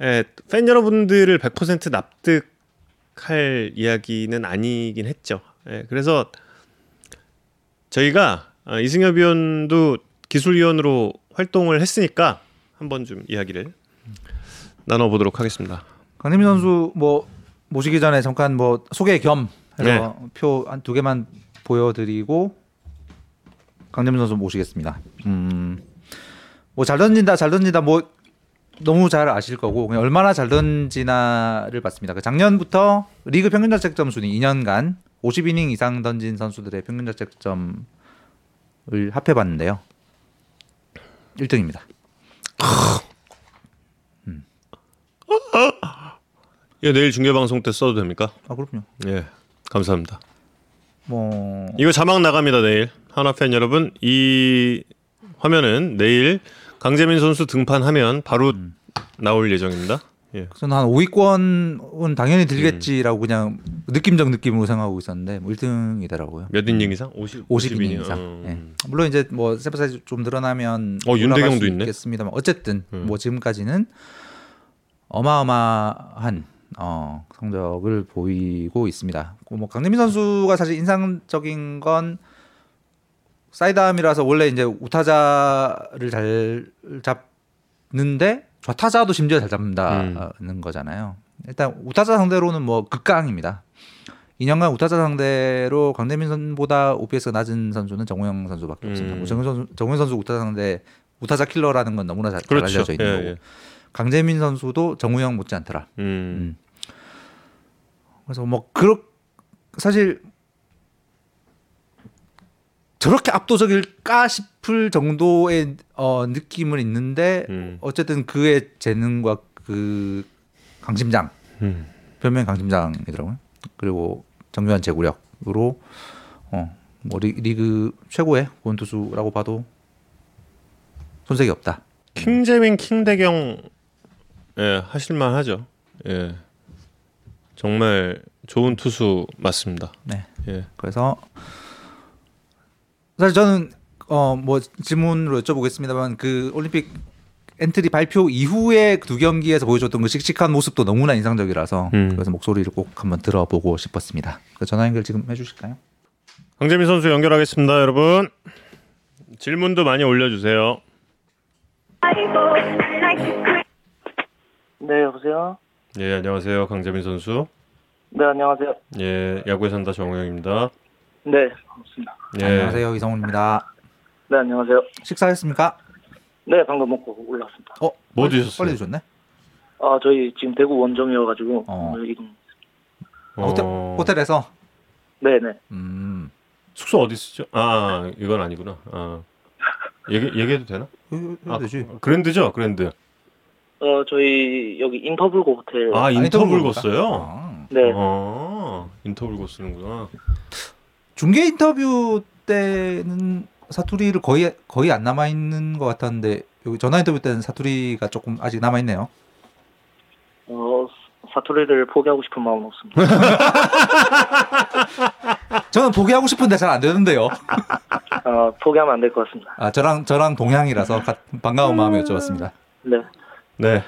예, 팬 여러분들을 백 퍼센트 납득할 이야기는 아니긴 했죠. 예, 그래서 저희가 이승엽 위원도 기술위원으로 활동을 했으니까 한번 좀 이야기를 나눠보도록 하겠습니다. 강민호 선수 뭐 모시기 전에 잠깐 뭐 소개 겸 해서 네. 표 한 두 개만 보여드리고 강민호 선수 모시겠습니다. 음, 뭐 잘 던진다, 잘 던진다 뭐 너무 잘 아실 거고 그냥 얼마나 잘 던지나를 봤습니다. 작년부터 리그 평균 자책점 순위 이 년간 오십 이닝 이상 던진 선수들의 평균 자책점을 합해봤는데요. 일 등입니다. 음. 예, 내일 중계방송 때 써도 됩니까? 아 그럼요. 예, 감사합니다. 뭐 이거 자막 나갑니다 내일. 한화 팬 여러분, 이 화면은 내일 강재민 선수 등판하면 바로 음. 나올 예정입니다. 예. 그래서 한 오 위권은 당연히 들겠지라고 음. 그냥 느낌적 느낌으로 생각하고 있었는데 뭐 일 등이더라고요. 몇 이닝 이상? 오십 이닝 이상. 어. 예. 물론 이제 뭐 세포 사이즈 좀 늘어나면 어, 윤대경도 있네. 있겠습니다만 어쨌든 음. 뭐 지금까지는 어마어마한 어, 성적을 보이고 있습니다. 뭐 강민호 선수가 사실 인상적인 건 사이드암이라서 원래 이제 우타자를 잘 잡는데 좌타자도 심지어 잘 잡는다는 음. 거잖아요. 일단 우타자 상대로는 뭐 극강입니다. 이 년간 우타자 상대로 강재민 선수보다 오피에스가 낮은 선수는 정우영 선수밖에 음. 없습니다. 정우영 선수, 정우영 선수 우타자 상대 우타자 킬러라는 건 너무나 잘, 그렇죠. 잘 알려져 있는 예, 거고 예. 강재민 선수도 정우영 못지않더라. 음. 음. 그래서 뭐 그렇 사실 저렇게 압도적일까 싶을 정도의 어, 느낌은 있는데 음. 어쨌든 그의 재능과 그 강심장 음. 변명 강심장이더라고요. 그리고 정교한 제구력으로 어, 뭐 리, 리그 최고의 고원투수라고 봐도 손색이 없다. 킹재민 킹대경 예, 하실만 하죠. 예, 정말 좋은 투수 맞습니다. 네. 예. 그래서 사실 저는 어 뭐 질문으로 여쭤보겠습니다만 그 올림픽 엔트리 발표 이후에 두 경기에서 보여줬던 그 씩씩한 모습도 너무나 인상적이라서 음. 그래서 목소리를 꼭 한번 들어보고 싶었습니다. 전화 연결 지금 해주실까요? 강재민 선수 연결하겠습니다. 여러분 질문도 많이 올려주세요. 네 여보세요. 네 안녕하세요 강재민 선수. 네 안녕하세요. 예 야구에 산다 정우영입니다. 네, 반갑습니다. 예. 안녕하세요, 이성훈입니다. 네, 안녕하세요. 식사하셨습니까? 네, 방금 먹고 올라왔습니다. 어, 뭐 드셨어요? 빨리 드셨네. 아, 저희 지금 대구 원정이어가지고 어. 오늘 이동. 어. 호텔, 호텔에서. 네, 네. 음, 숙소 어디 쓰죠? 아, 이건 아니구나. 아, 얘기 얘기해도 되나? 아, 되지. 그랜드죠, 그랜드. 어, 저희 여기 인터불고 호텔. 아, 인터불고 써요? 아. 네. 아, 인터불고 쓰는구나. 중계 인터뷰 때는 사투리를 거의 거의 안 남아 있는 것 같았는데 여기 전화 인터뷰 때는 사투리가 조금 아직 남아 있네요. 어 사투리를 포기하고 싶은 마음은 없습니다. 저는 포기하고 싶은데 잘 안 되는데요. 어 포기하면 안 될 것 같습니다. 아 저랑 저랑 동향이라서 반가운 마음에 여쭤봤습니다. 네. 네.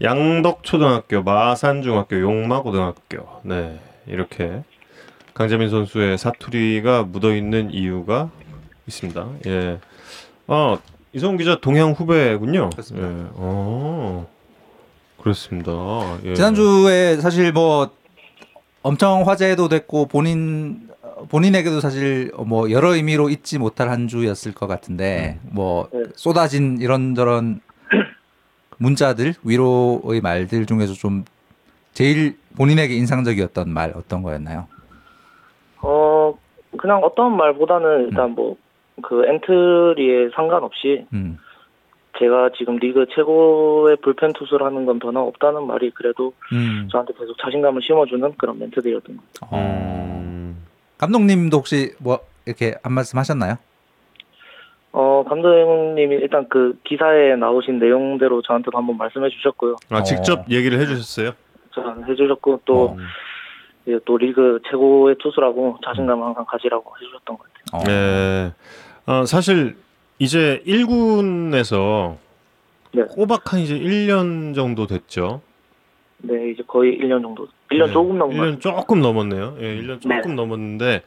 양덕초등학교, 마산중학교, 용마고등학교. 네 이렇게. 강재민 선수의 사투리가 묻어있는 이유가 있습니다. 예, 아 이성훈 기자 동향 후배군요. 그렇습니다. 예. 어, 그렇습니다. 예. 지난주에 사실 뭐 엄청 화제도 됐고 본인 본인에게도 사실 뭐 여러 의미로 잊지 못할 한 주였을 것 같은데 뭐 쏟아진 이런저런 문자들 위로의 말들 중에서 좀 제일 본인에게 인상적이었던 말 어떤 거였나요? 어 그냥 어떤 말보다는 일단 음. 뭐 그 엔트리에 상관없이 음. 제가 지금 리그 최고의 불펜 투수를 하는 건 변화 없다는 말이 그래도 음. 저한테 계속 자신감을 심어주는 그런 멘트들이었던 것 같아요. 어... 감독님도 혹시 뭐 이렇게 한 말씀 하셨나요? 어, 감독님이 일단 그 기사에 나오신 내용대로 저한테도 한번 말씀해 주셨고요. 아, 직접 얘기를 해 주셨어요? 저는 해 주셨고 또 어. 예, 또 리그 최고의 투수라고 자신감을 항상 가지라고 해주셨던 것 같아요. 네, 어, 사실 이제 일 군에서 네. 꼬박 한 이제 일 년 정도 됐죠. 네, 이제 거의 일 년 정도, 일 년 네. 조금 넘었. 일 년 조금 넘었네요. 예, 일 년 조금 네. 넘었는데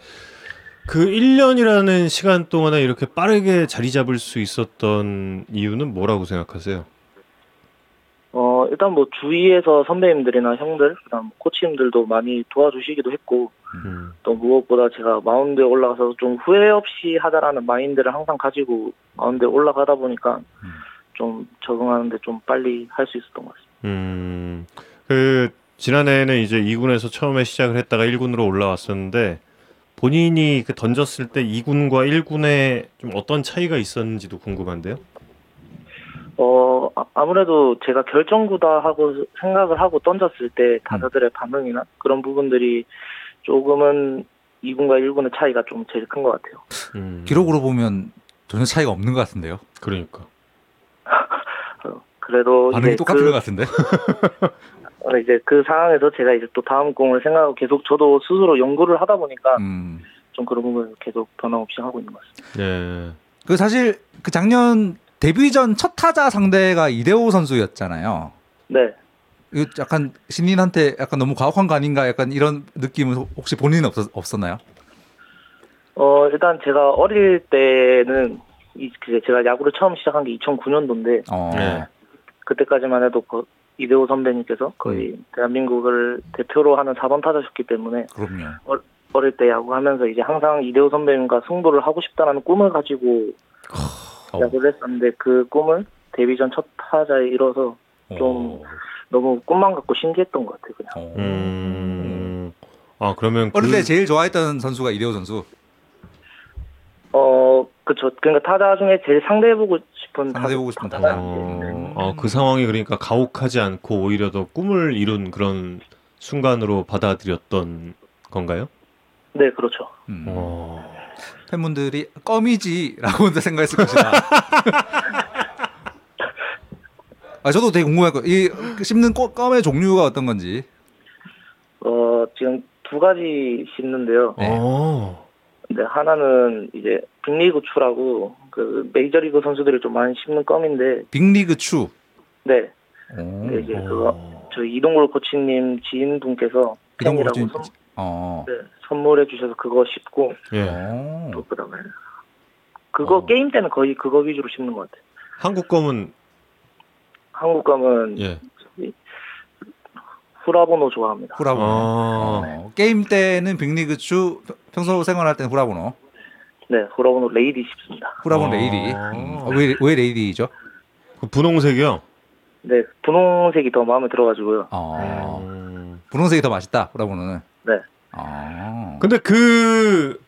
그 일 년이라는 시간 동안에 이렇게 빠르게 자리 잡을 수 있었던 이유는 뭐라고 생각하세요? 어, 일단 뭐 주위에서 선배님들이나 형들, 그다음 코치님들도 많이 도와주시기도 했고, 음. 또 무엇보다 제가 마운드에 올라가서 좀 후회 없이 하자라는 마인드를 항상 가지고 마운드에 올라가다 보니까 음. 좀 적응하는데 좀 빨리 할 수 있었던 것 같습니다. 음, 그 지난해에는 이제 이 군에서 처음에 시작을 했다가 일 군으로 올라왔었는데 본인이 그 던졌을 때 이 군과 일 군에 좀 어떤 차이가 있었는지도 궁금한데요. 어, 아무래도 제가 결정구다 하고 생각을 하고 던졌을 때 타자들의 음. 반응이나 그런 부분들이 조금은 이 군과 일 군의 차이가 좀 제일 큰 것 같아요. 음. 기록으로 보면 전혀 차이가 없는 것 같은데요. 그러니까. 그래도 반응이 이제 똑같은 그, 것 같은데. 이제 그 상황에서 제가 이제 또 다음 공을 생각하고 계속 저도 스스로 연구를 하다 보니까 음. 좀 그런 부분을 계속 변함없이 하고 있는 것 같습니다. 예. 그 사실 그 작년 데뷔전 첫 타자 상대가 이대호 선수였잖아요. 네. 이 약간 신인한테 약간 너무 과혹한 거 아닌가 약간 이런 느낌은 혹시 본인은 없었, 없었나요? 어, 일단 제가 어릴 때는 이, 제가 야구를 처음 시작한 게 이천구 년도인데 어. 네. 그때까지만 해도 그 이대호 선배님께서 거의 음. 대한민국을 대표로 하는 사 번 타자셨기 때문에 그럼요. 어, 어릴 때 야구하면서 이제 항상 이대호 선배님과 승부를 하고 싶다는 꿈을 가지고 야구를 했었는데 그 꿈을 데뷔전 첫 타자에 이뤄서 좀 오. 너무 꿈만 갖고 신기했던 것 같아요. 그냥. 음. 아 그러면 어릴 때 그... 제일 좋아했던 선수가 이대호 선수. 어 그쵸. 그러니까 타자 중에 제일 상대해보고 싶은 상대해보고 싶은 타자. 타자. 어, 어, 그 상황이 그러니까 가혹하지 않고 오히려 더 꿈을 이룬 그런 순간으로 받아들였던 건가요? 네 그렇죠. 음. 어. 팬분들이 껌이지라고 생각했을 것이다. 아 저도 되게 궁금했고 이 씹는 껌의 종류가 어떤 건지. 어 지금 두 가지 씹는데요. 네. 근데 하나는 이제 빅리그 추라고 그 메이저리그 선수들이 좀 많이 씹는 껌인데. 빅리그 추. 네. 근데 이제 그거 저희 이동걸 코치님 지인분께서 팬이라고 선... 어. 네. 선물해 주셔서 그거 씹고 예. 또 그다음에 그거 어. 게임 때는 거의 그거 위주로 씹는 것 같아요. 한국 껌은 한국 껌은 예. 후라보노 좋아합니다. 후라보노. 아~ 네. 게임 때는 빅리그 추 평소 생활할 때는 후라보노. 네, 후라보노 레이디 씹습니다. 후라보노 아~ 레이디. 음. 왜, 왜 레이디죠? 그 분홍색이요? 네, 분홍색이 더 마음에 들어가지고요. 아~ 음. 분홍색이 더 맛있다. 후라보노는. 네. 아. 근데 그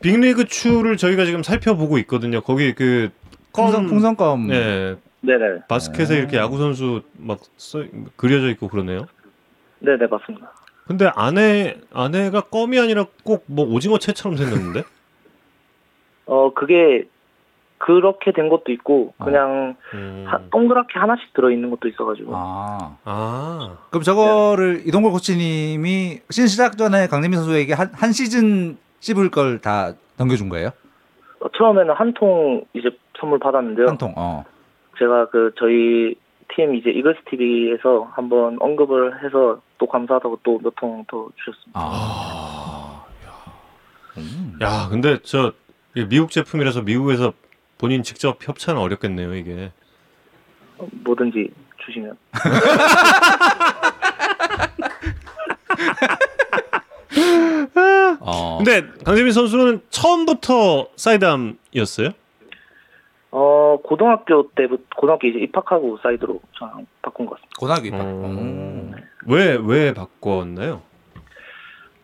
빅리그 추를 저희가 지금 살펴보고 있거든요. 거기 그 풍선 풍선껌 네. 네네. 바스켓에 이렇게 야구 선수 막 써, 그려져 있고 그러네요. 네, 네, 맞습니다. 근데 안에 안에가 껌이 아니라 꼭 뭐 오징어 채처럼 생겼는데? 어, 그게 그렇게 된 것도 있고 그냥 아. 음. 하, 동그랗게 하나씩 들어있는 것도 있어가지고 아, 아. 그럼 저거를 네. 이동걸 코치님이 시즌 시작 전에 강림민 선수에게 한, 한 시즌 씹을 걸 다 넘겨준 거예요? 어, 처음에는 한 통 이제 선물 받았는데요. 한 통. 어. 제가 그 저희 팀 이제 이글스 티비에서 한번 언급을 해서 또 감사하다고 또 몇 통 더 주셨습니다. 아, 야, 음. 야 근데 저 미국 제품이라서 미국에서 본인 직접 협찬은 어렵겠네요, 이게. 뭐든지 주시면. 어. 근데 강재민 선수는 처음부터 사이드암이었어요? 어 고등학교 때부터 고등학교 이제 입학하고 사이드로 저랑 바꾼 것 같습니다. 고등학교 입학. 왜 왜 음. 네. 바꿨나요?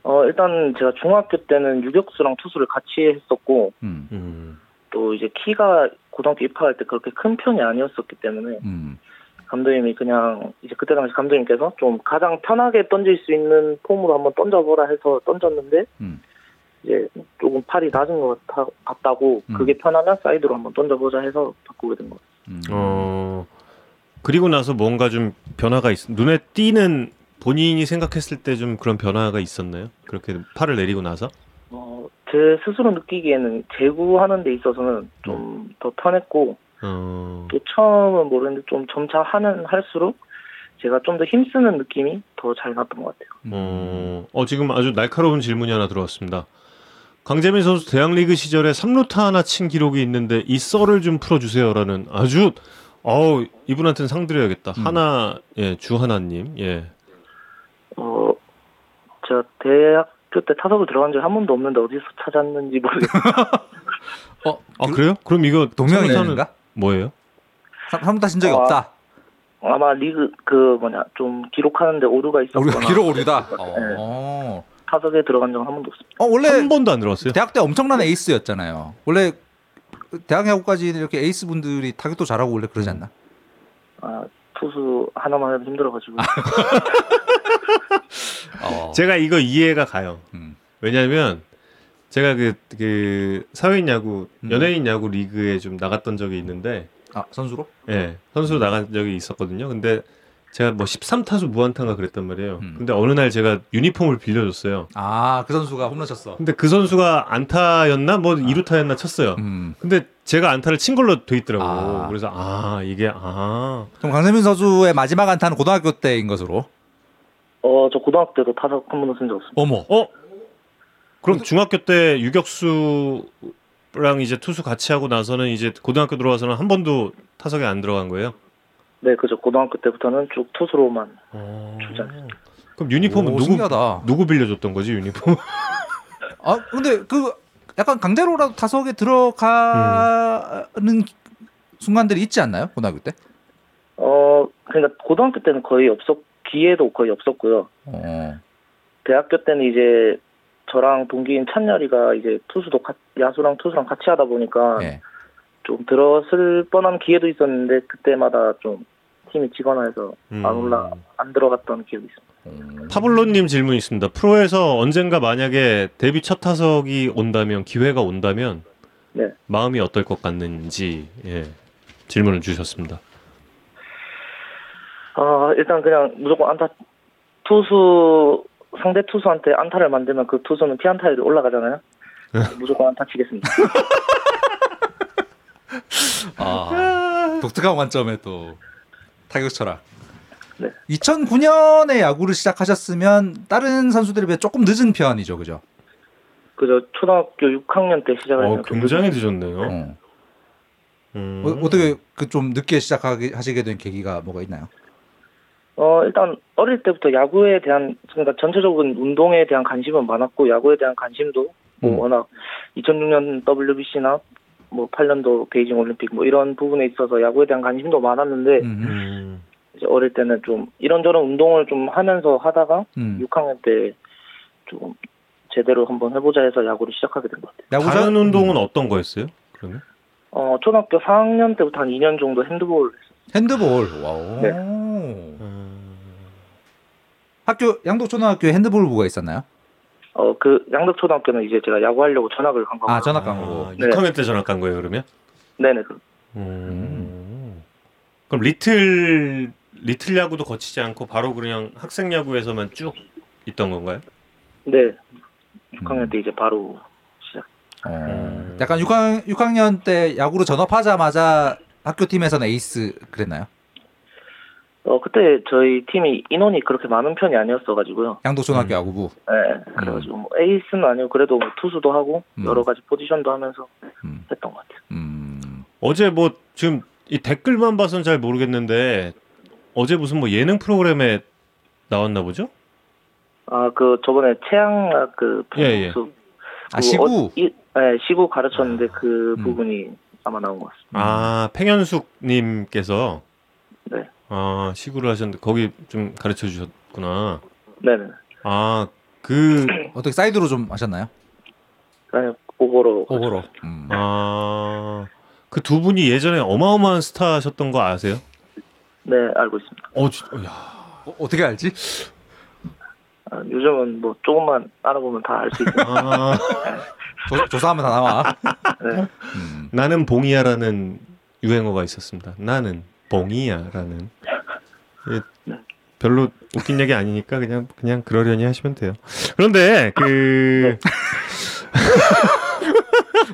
어, 일단 제가 중학교 때는 유격수랑 투수를 같이 했었고, 음. 음. 또 이제 키가 고등학교 입학할 때 그렇게 큰 편이 아니었었기 때문에, 음. 감독님이 그냥, 이제 그때 당시 감독님께서 좀 가장 편하게 던질 수 있는 폼으로 한번 던져보라 해서 던졌는데, 음. 이제 조금 팔이 낮은 것 같아, 같다고, 음. 그게 편하면 사이드로 한번 던져보자 해서 바꾸게 된 거예요. 음. 어, 그리고 나서 뭔가 좀 변화가, 있, 눈에 띄는 본인이 생각했을 때 좀 그런 변화가 있었나요? 그렇게 팔을 내리고 나서? 어, 제 스스로 느끼기에는 제구하는 데 있어서는 좀 더 편했고, 어... 또 처음은 모르는데 좀 점차 하는 할수록 제가 좀 더 힘쓰는 느낌이 더 잘 났던 것 같아요. 어... 어, 지금 아주 날카로운 질문이 하나 들어왔습니다. 강재민 선수 대학리그 시절에 삼루타 하나 친 기록이 있는데 이 썰을 좀 풀어주세요라는 아주 어우 이분한테는 상드려야겠다. 음. 하나 예, 주하나님 예. 어, 제가 대학교 때 타석을 들어간 적이 한 번도 없는데 어디서 찾았는지 모르겠어요. 어, 아 그, 그래요? 그럼 이거 동명이인가? 뭐예요? 삼루타 친 적이 어, 없다. 아마 리그 그 뭐냐 좀 기록하는데 오류가 있었거나. 오류, 기록 오류다. 네. 어. 타석에 들어간 적은 한 번도 없습니다. 어, 원래 한 번도 안 들어왔어요. 대학 때 엄청난 에이스였잖아요. 원래 대학 야구까지 이렇게 에이스 분들이 타격도 잘하고 원래 그러지 않나? 아 투수 하나만 해도 힘들어가지고. 어. 제가 이거 이해가 가요. 음. 왜냐하면 제가 그, 그 사회인 야구, 연예인 야구 리그에 좀 나갔던 적이 있는데. 아 선수로? 예, 네, 선수로 나간 적이 있었거든요. 근데 제가 뭐 십삼 타수 무안타인가 그랬단 말이에요. 음. 근데 어느 날 제가 유니폼을 빌려줬어요. 아, 그 선수가 홈런 쳤어. 근데 그 선수가 안타였나 뭐 이루타였나 쳤어요. 음. 근데 제가 안타를 친 걸로 돼 있더라고요. 아. 그래서 아 이게 아. 그럼 강재민 선수의 마지막 안타는 고등학교 때인 것으로? 어, 저 고등학교 때도 타석 한 번도 쓴 적 없습니다. 어머, 어? 그럼 근데... 중학교 때 유격수랑 이제 투수 같이 하고 나서는 이제 고등학교 들어와서는 한 번도 타석에 안 들어간 거예요? 네, 그죠. 고등학교 때부터는 쭉 투수로만 출전했습니다. 그럼 유니폼은 오, 누구 신기하다. 누구 빌려줬던 거지 유니폼? 아, 근데 그 약간 강제로라도 타석에 들어가는 음. 순간들이 있지 않나요? 고등학교 때? 어, 그러니까 고등학교 때는 거의 없었, 기회도 거의 없었고요. 어. 대학교 때는 이제 저랑 동기인 찬열이가 이제 투수도 가, 야수랑 투수랑 같이 하다 보니까. 네. 좀 들었을 뻔한 기회도 있었는데 그때마다 좀 팀이 지거나 해서 안 올라 안 들어갔던 기억이 있습니다. 음. 파블로님 질문 있습니다. 프로에서 언젠가 만약에 데뷔 첫 타석이 온다면 기회가 온다면 네. 마음이 어떨 것 같는지 예, 질문을 주셨습니다. 어, 일단 그냥 무조건 안타 투수 상대 투수한테 안타를 만들면 그 투수는 피안타에 올라가잖아요. 무조건 안타 치겠습니다. 아, 독특한 관점에 또 타격 철학. 네. 이천구 년에 야구를 시작하셨으면 다른 선수들에 비해 조금 늦은 편이죠, 그죠? 그죠. 초등학교 육 학년 때 시작을 했는데 어, 굉장히 늦었네요. 어. 음. 어, 어떻게 그 좀 늦게 시작하시게 된 계기가 뭐가 있나요? 어, 일단 어릴 때부터 야구에 대한 그러니까 전체적인 운동에 대한 관심은 많았고 야구에 대한 관심도 뭐 음. 워낙 이천육 년 더블유비씨나 뭐 팔 년도 베이징 올림픽 뭐 이런 부분에 있어서 야구에 대한 관심도 많았는데 음. 이제 어릴 때는 좀 이런저런 운동을 좀 하면서 하다가 음. 육 학년 때 좀 제대로 한번 해보자 해서 야구를 시작하게 된 것 같아요. 야구 다른 운동은 음. 어떤 거였어요? 그러면? 어 초등학교 사 학년 때부터 한 이 년 정도 핸드볼 핸드볼 와우. 네. 음. 학교 양덕초등학교에 핸드볼부가 있었나요? 어, 그 양덕초등학교는 이제 제가 야구하려고 전학을 간 거고. 아, 전학 간 거고. 아, 육 학년 네. 때 전학 간 거예요, 그러면? 네네. 그럼. 음. 그럼 리틀 리틀 야구도 거치지 않고 바로 그냥 학생 야구에서만 쭉 있던 건가요? 네. 육 학년 음. 때 이제 바로 시작. 음. 약간 육 학, 육 학년 때 야구로 전업하자마자 학교 팀에서는 에이스 그랬나요? 어 그때 저희 팀이 인원이 그렇게 많은 편이 아니었어가지고요. 양도초등학교 음. 야구부. 네, 그래가지고 음. 뭐 에이스는 아니고 그래도 뭐 투수도 하고 음. 여러 가지 포지션도 하면서 음. 했던 것 같아요. 음. 어제 뭐 지금 이 댓글만 봐서는 잘 모르겠는데 어제 무슨 뭐 예능 프로그램에 나왔나 보죠? 아 그 저번에 최양 그 예, 수, 예. 아 시구. 어, 이, 네, 시구 가르쳤는데 그 음. 부분이 아마 나온 것 같습니다. 아 팽현숙님께서. 네. 아 시구를 하셨는데 거기 좀 가르쳐 주셨구나. 네네. 아 그 어떻게 사이드로 좀 하셨나요? 아니요, 오버로. 오버로. 음. 아, 그 두 분이 예전에 어마어마한 스타셨던 거 아세요? 네, 알고 있습니다. 어, 지, 야, 어, 어떻게 알지? 아, 요즘은 뭐 조금만 알아보면 다 알 수 있어요. 아, 조, 조사하면 다 나와. 네. 음. 나는 봉이야라는 유행어가 있었습니다. 나는 봉이야라는. 네. 별로 웃긴 얘기 아니니까 그냥 그냥 그러려니 하시면 돼요. 그런데 그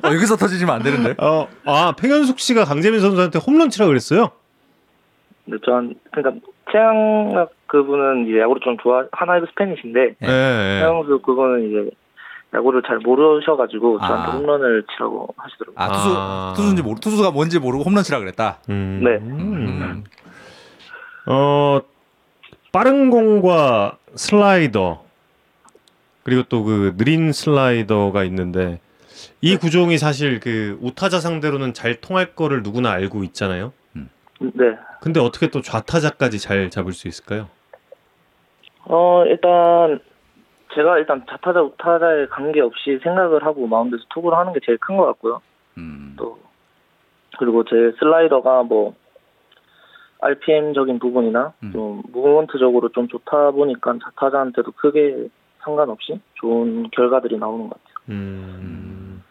어, 여기서 터지지면 안 되는데. 어, 아 팽현숙 씨가 강재민 선수한테 홈런 치라고 그랬어요? 근데 전 그러니까 최양락 그분은 이제 야구를 좀 좋아 하나 이브 스페니시인데 최양수 그거는 이제 야구를 잘 모르셔가지고 저한테 아. 홈런을 치라고 하시더라고요. 아, 투수 아. 투수인지 모르 투수가 뭔지 모르고 홈런 치라 그랬다. 음. 네. 음. 어. 빠른 공과 슬라이더 그리고 또 그 느린 슬라이더가 있는데 이 네. 구종이 사실 그 우타자 상대로는 잘 통할 거를 누구나 알고 있잖아요. 음. 네. 근데 어떻게 또 좌타자까지 잘 잡을 수 있을까요? 어 일단 제가 일단 좌타자 우타자에 관계없이 생각을 하고 마운드에서 투구를 하는 게 제일 큰 것 같고요. 음. 또 그리고 제 슬라이더가 뭐 알피엠적인 부분이나 음. 좀 무브먼트적으로 좀 좋다 보니까 좌타자한테도 크게 상관없이 좋은 결과들이 나오는 것 같아요. 음.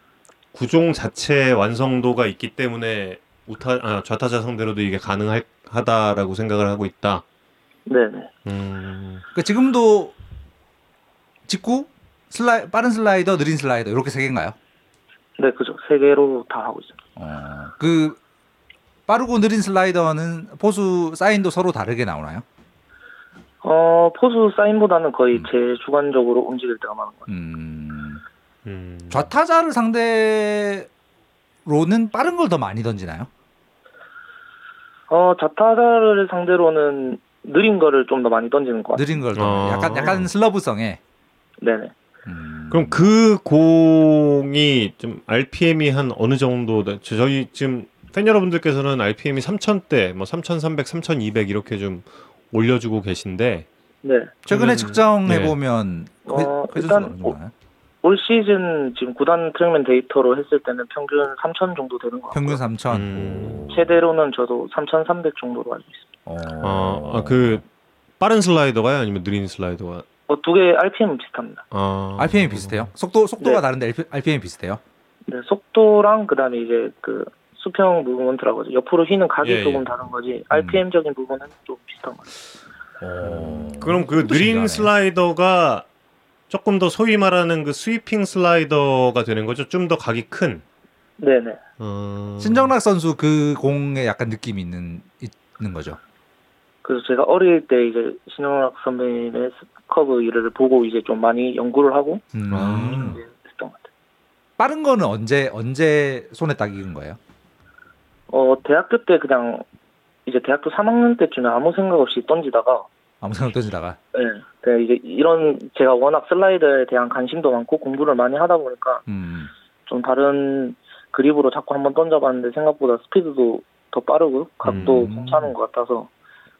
구종 자체의 완성도가 있기 때문에 우타 아, 좌타자 상대로도 이게 가능하다라고 생각을 하고 있다. 네네. 음. 그러니까 지금도 직구, 슬라이 빠른 슬라이더, 느린 슬라이더 이렇게 세 개인가요? 네, 그죠. 세 개로 다 하고 있어요. 아, 그 빠르고 느린 슬라이더는 포수 사인도 서로 다르게 나오나요? 어 포수 사인보다는 거의 음. 제 주관적으로 움직일 때가 많은 것 같아요. 음. 음. 좌타자를 상대로는 빠른 걸 더 많이 던지나요? 어 좌타자를 상대로는 느린 거를 좀 더 많이 던지는 것 같아요. 느린 걸 더 아~ 약간 약간 슬러브성에. 네네. 음. 그럼 그 공이 좀 알피엠이 한 어느 정도? 저희 지금 팬 여러분들께서는 알피엠이 삼천 대, 뭐 삼천삼백, 삼천이백 이렇게 좀 올려주고 계신데 네. 최근에 측정해보면 네. 어, 일단 오, 올 시즌 지금 구단 트랙맨 데이터로 했을 때는 평균 삼천 정도 되는 것 같아요. 평균 삼천. 음. 최대로는 저도 삼천삼백 정도로 알고 있습니다. 어, 아, 그 빠른 슬라이더가요? 아니면 느린 슬라이더가? 어, 두 개 알피엠은 비슷합니다. 어. 알피엠이 비슷해요? 속도, 속도가 네. 다른데 알피엠이 비슷해요? 네, 속도랑 그 다음에 이제 그 수평 무브먼트라고 하죠. 옆으로 휘는 각이 예, 조금 예. 다른 거지. 알피엠적인 음. 부분은 좀 비슷한 거죠. 어... 그럼 그 느린 신기하네. 슬라이더가 조금 더 소위 말하는 그 스위핑 슬라이더가 되는 거죠. 좀 더 각이 큰. 네네. 어... 신정락 선수 그 공에 약간 느낌이 있는 있는 거죠. 그래서 제가 어릴 때 이제 신정락 선배님의 커브 일을 보고 이제 좀 많이 연구를 하고 음. 음. 이제 했던 것 같아요. 빠른 거는 언제 언제 손에 딱 익은 거예요? 어 대학교 때 그냥 이제 대학교 삼 학년 때쯤에 아무 생각 없이 던지다가 아무 생각 던지다가 네, 네 이제 이런 제가 워낙 슬라이더에 대한 관심도 많고 공부를 많이 하다 보니까 음. 좀 다른 그립으로 자꾸 한번 던져봤는데 생각보다 스피드도 더 빠르고 각도 음. 괜찮은 것 같아서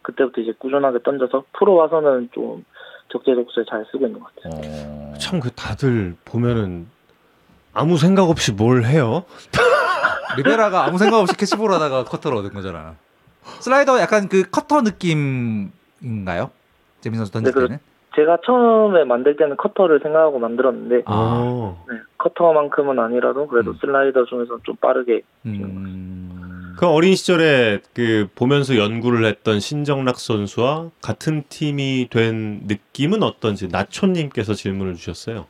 그때부터 이제 꾸준하게 던져서 프로 와서는 좀 적재적소에 잘 쓰고 있는 것 같아요. 어... 참 그 다들 보면은 아무 생각 없이 뭘 해요? 리베라가 아무 생각 없이 캐치볼 하다가 커터를 얻은 거잖아. 슬라이더 약간 그 커터 느낌인가요? 재민 선수 던질 네, 때는? 제가 처음에 만들 때는 커터를 생각하고 만들었는데 아. 네, 커터만큼은 아니라도 그래도 음. 슬라이더 중에서 좀 빠르게 음. 그 어린 시절에 그 보면서 연구를 했던 신정락 선수와 같은 팀이 된 느낌은 어떤지 나초님께서 질문을 주셨어요.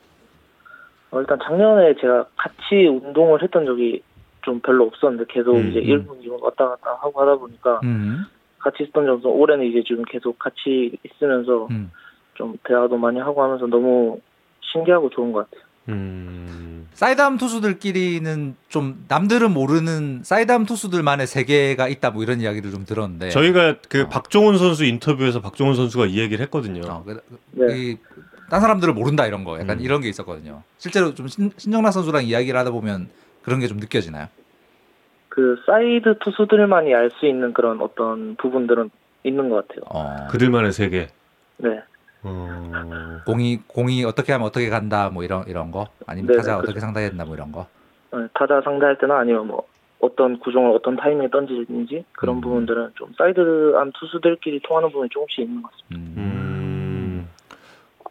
어, 일단 작년에 제가 같이 운동을 했던 적이 좀 별로 없었는데 계속 음. 이제 일본 이번 왔다 갔다 하고 하다 보니까 음. 같이 있던 점수 올해는 이제 지금 계속 같이 있으면서 음. 좀 대화도 많이 하고 하면서 너무 신기하고 좋은 것 같아요. 음. 사이드암 투수들끼리는 좀 남들은 모르는 사이드암 투수들만의 세계가 있다 뭐 이런 이야기를 좀 들었는데 저희가 그 어. 박종훈 선수 인터뷰에서 박종훈 선수가 이 얘기를 했거든요. 어, 그, 네. 이, 딴 사람들은 모른다 이런 거 약간 음. 이런 게 있었거든요. 실제로 좀 신, 신정락 선수랑 이야기를 하다 보면 그런 게 좀 느껴지나요? 그 사이드 투수들만이 알 수 있는 그런 어떤 부분들은 있는 것 같아요. 아, 그들만의 세계. 네. 음... 공이 공이 어떻게 하면 어떻게 간다 뭐 이런 이런 거 아니면 네네, 타자 그쵸. 어떻게 상대했나 뭐 이런 거. 네, 타자 상대할 때나 아니면 뭐 어떤 구종을 어떤 타이밍에 던지는지 그런 음. 부분들은 좀 사이드암 투수들끼리 통하는 부분이 조금씩 있는 것 같습니다. 음...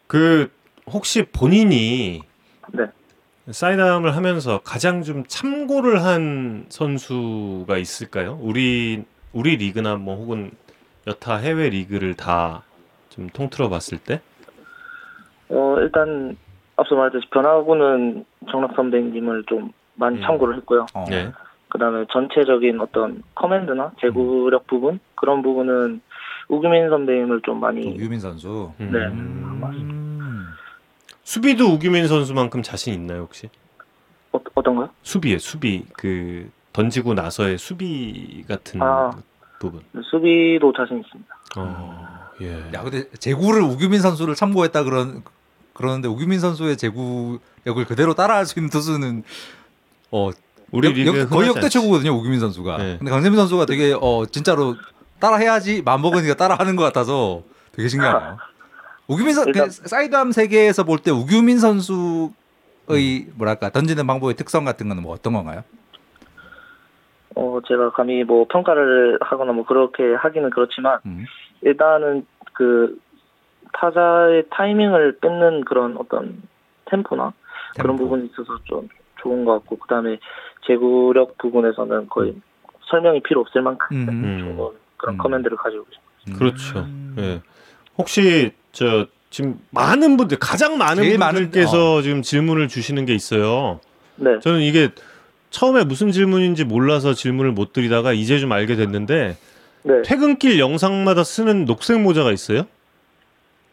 그 혹시 본인이 네. 사이드암을 하면서 가장 좀 참고를 한 선수가 있을까요? 우리 우리 리그나 뭐 혹은 여타 해외 리그를 다 좀 통틀어 봤을 때? 어 일단 앞서 말했듯이 변화구는 정락 선배님을 좀 많이 음. 참고를 했고요. 어. 네. 그다음에 전체적인 어떤 커맨드나 제구력 음. 부분 그런 부분은 우규민 선배님을 좀 많이. 우규민 선수. 네. 음. 맞습니다. 수비도 우규민 선수만큼 자신 있나요 혹시? 어, 어떤가요? 수비에 수비 그 던지고 나서의 수비 같은 아, 부분. 수비도 자신 있습니다. 어, 예. 야 근데 제구를 우규민 선수를 참고했다 그런 그러는데 우규민 선수의 제구력을 그대로 따라할 수 있는 투수는 어 우리 리그 거의 역대 최고거든요 우규민 선수가. 네. 근데 강재민 선수가 되게 어 진짜로 따라해야지 맘먹으니까 따라하는 것 같아서 되게 신기하네요. 우규민 선 사이드암 세계에서 볼 때 우규민 선수의 음. 뭐랄까 던지는 방법의 특성 같은 건 뭐 어떤 건가요? 어 제가 감히 뭐 평가를 하거나 뭐 그렇게 하기는 그렇지만 음. 일단은 그 타자의 타이밍을 뺏는 그런 어떤 템포나 템포. 그런 부분이 있어서 좀 좋은 것 같고 그다음에 제구력 부분에서는 거의 음. 설명이 필요 없을 만큼 음. 좋은 그런 음. 커맨드를 가지고 있습니다. 그렇죠. 음. 예. 혹시 저 지금 많은 분들 가장 많은 분들께서 어. 지금 질문을 주시는 게 있어요. 네. 저는 이게 처음에 무슨 질문인지 몰라서 질문을 못 드리다가 이제 좀 알게 됐는데 네. 퇴근길 영상마다 쓰는 녹색 모자가 있어요?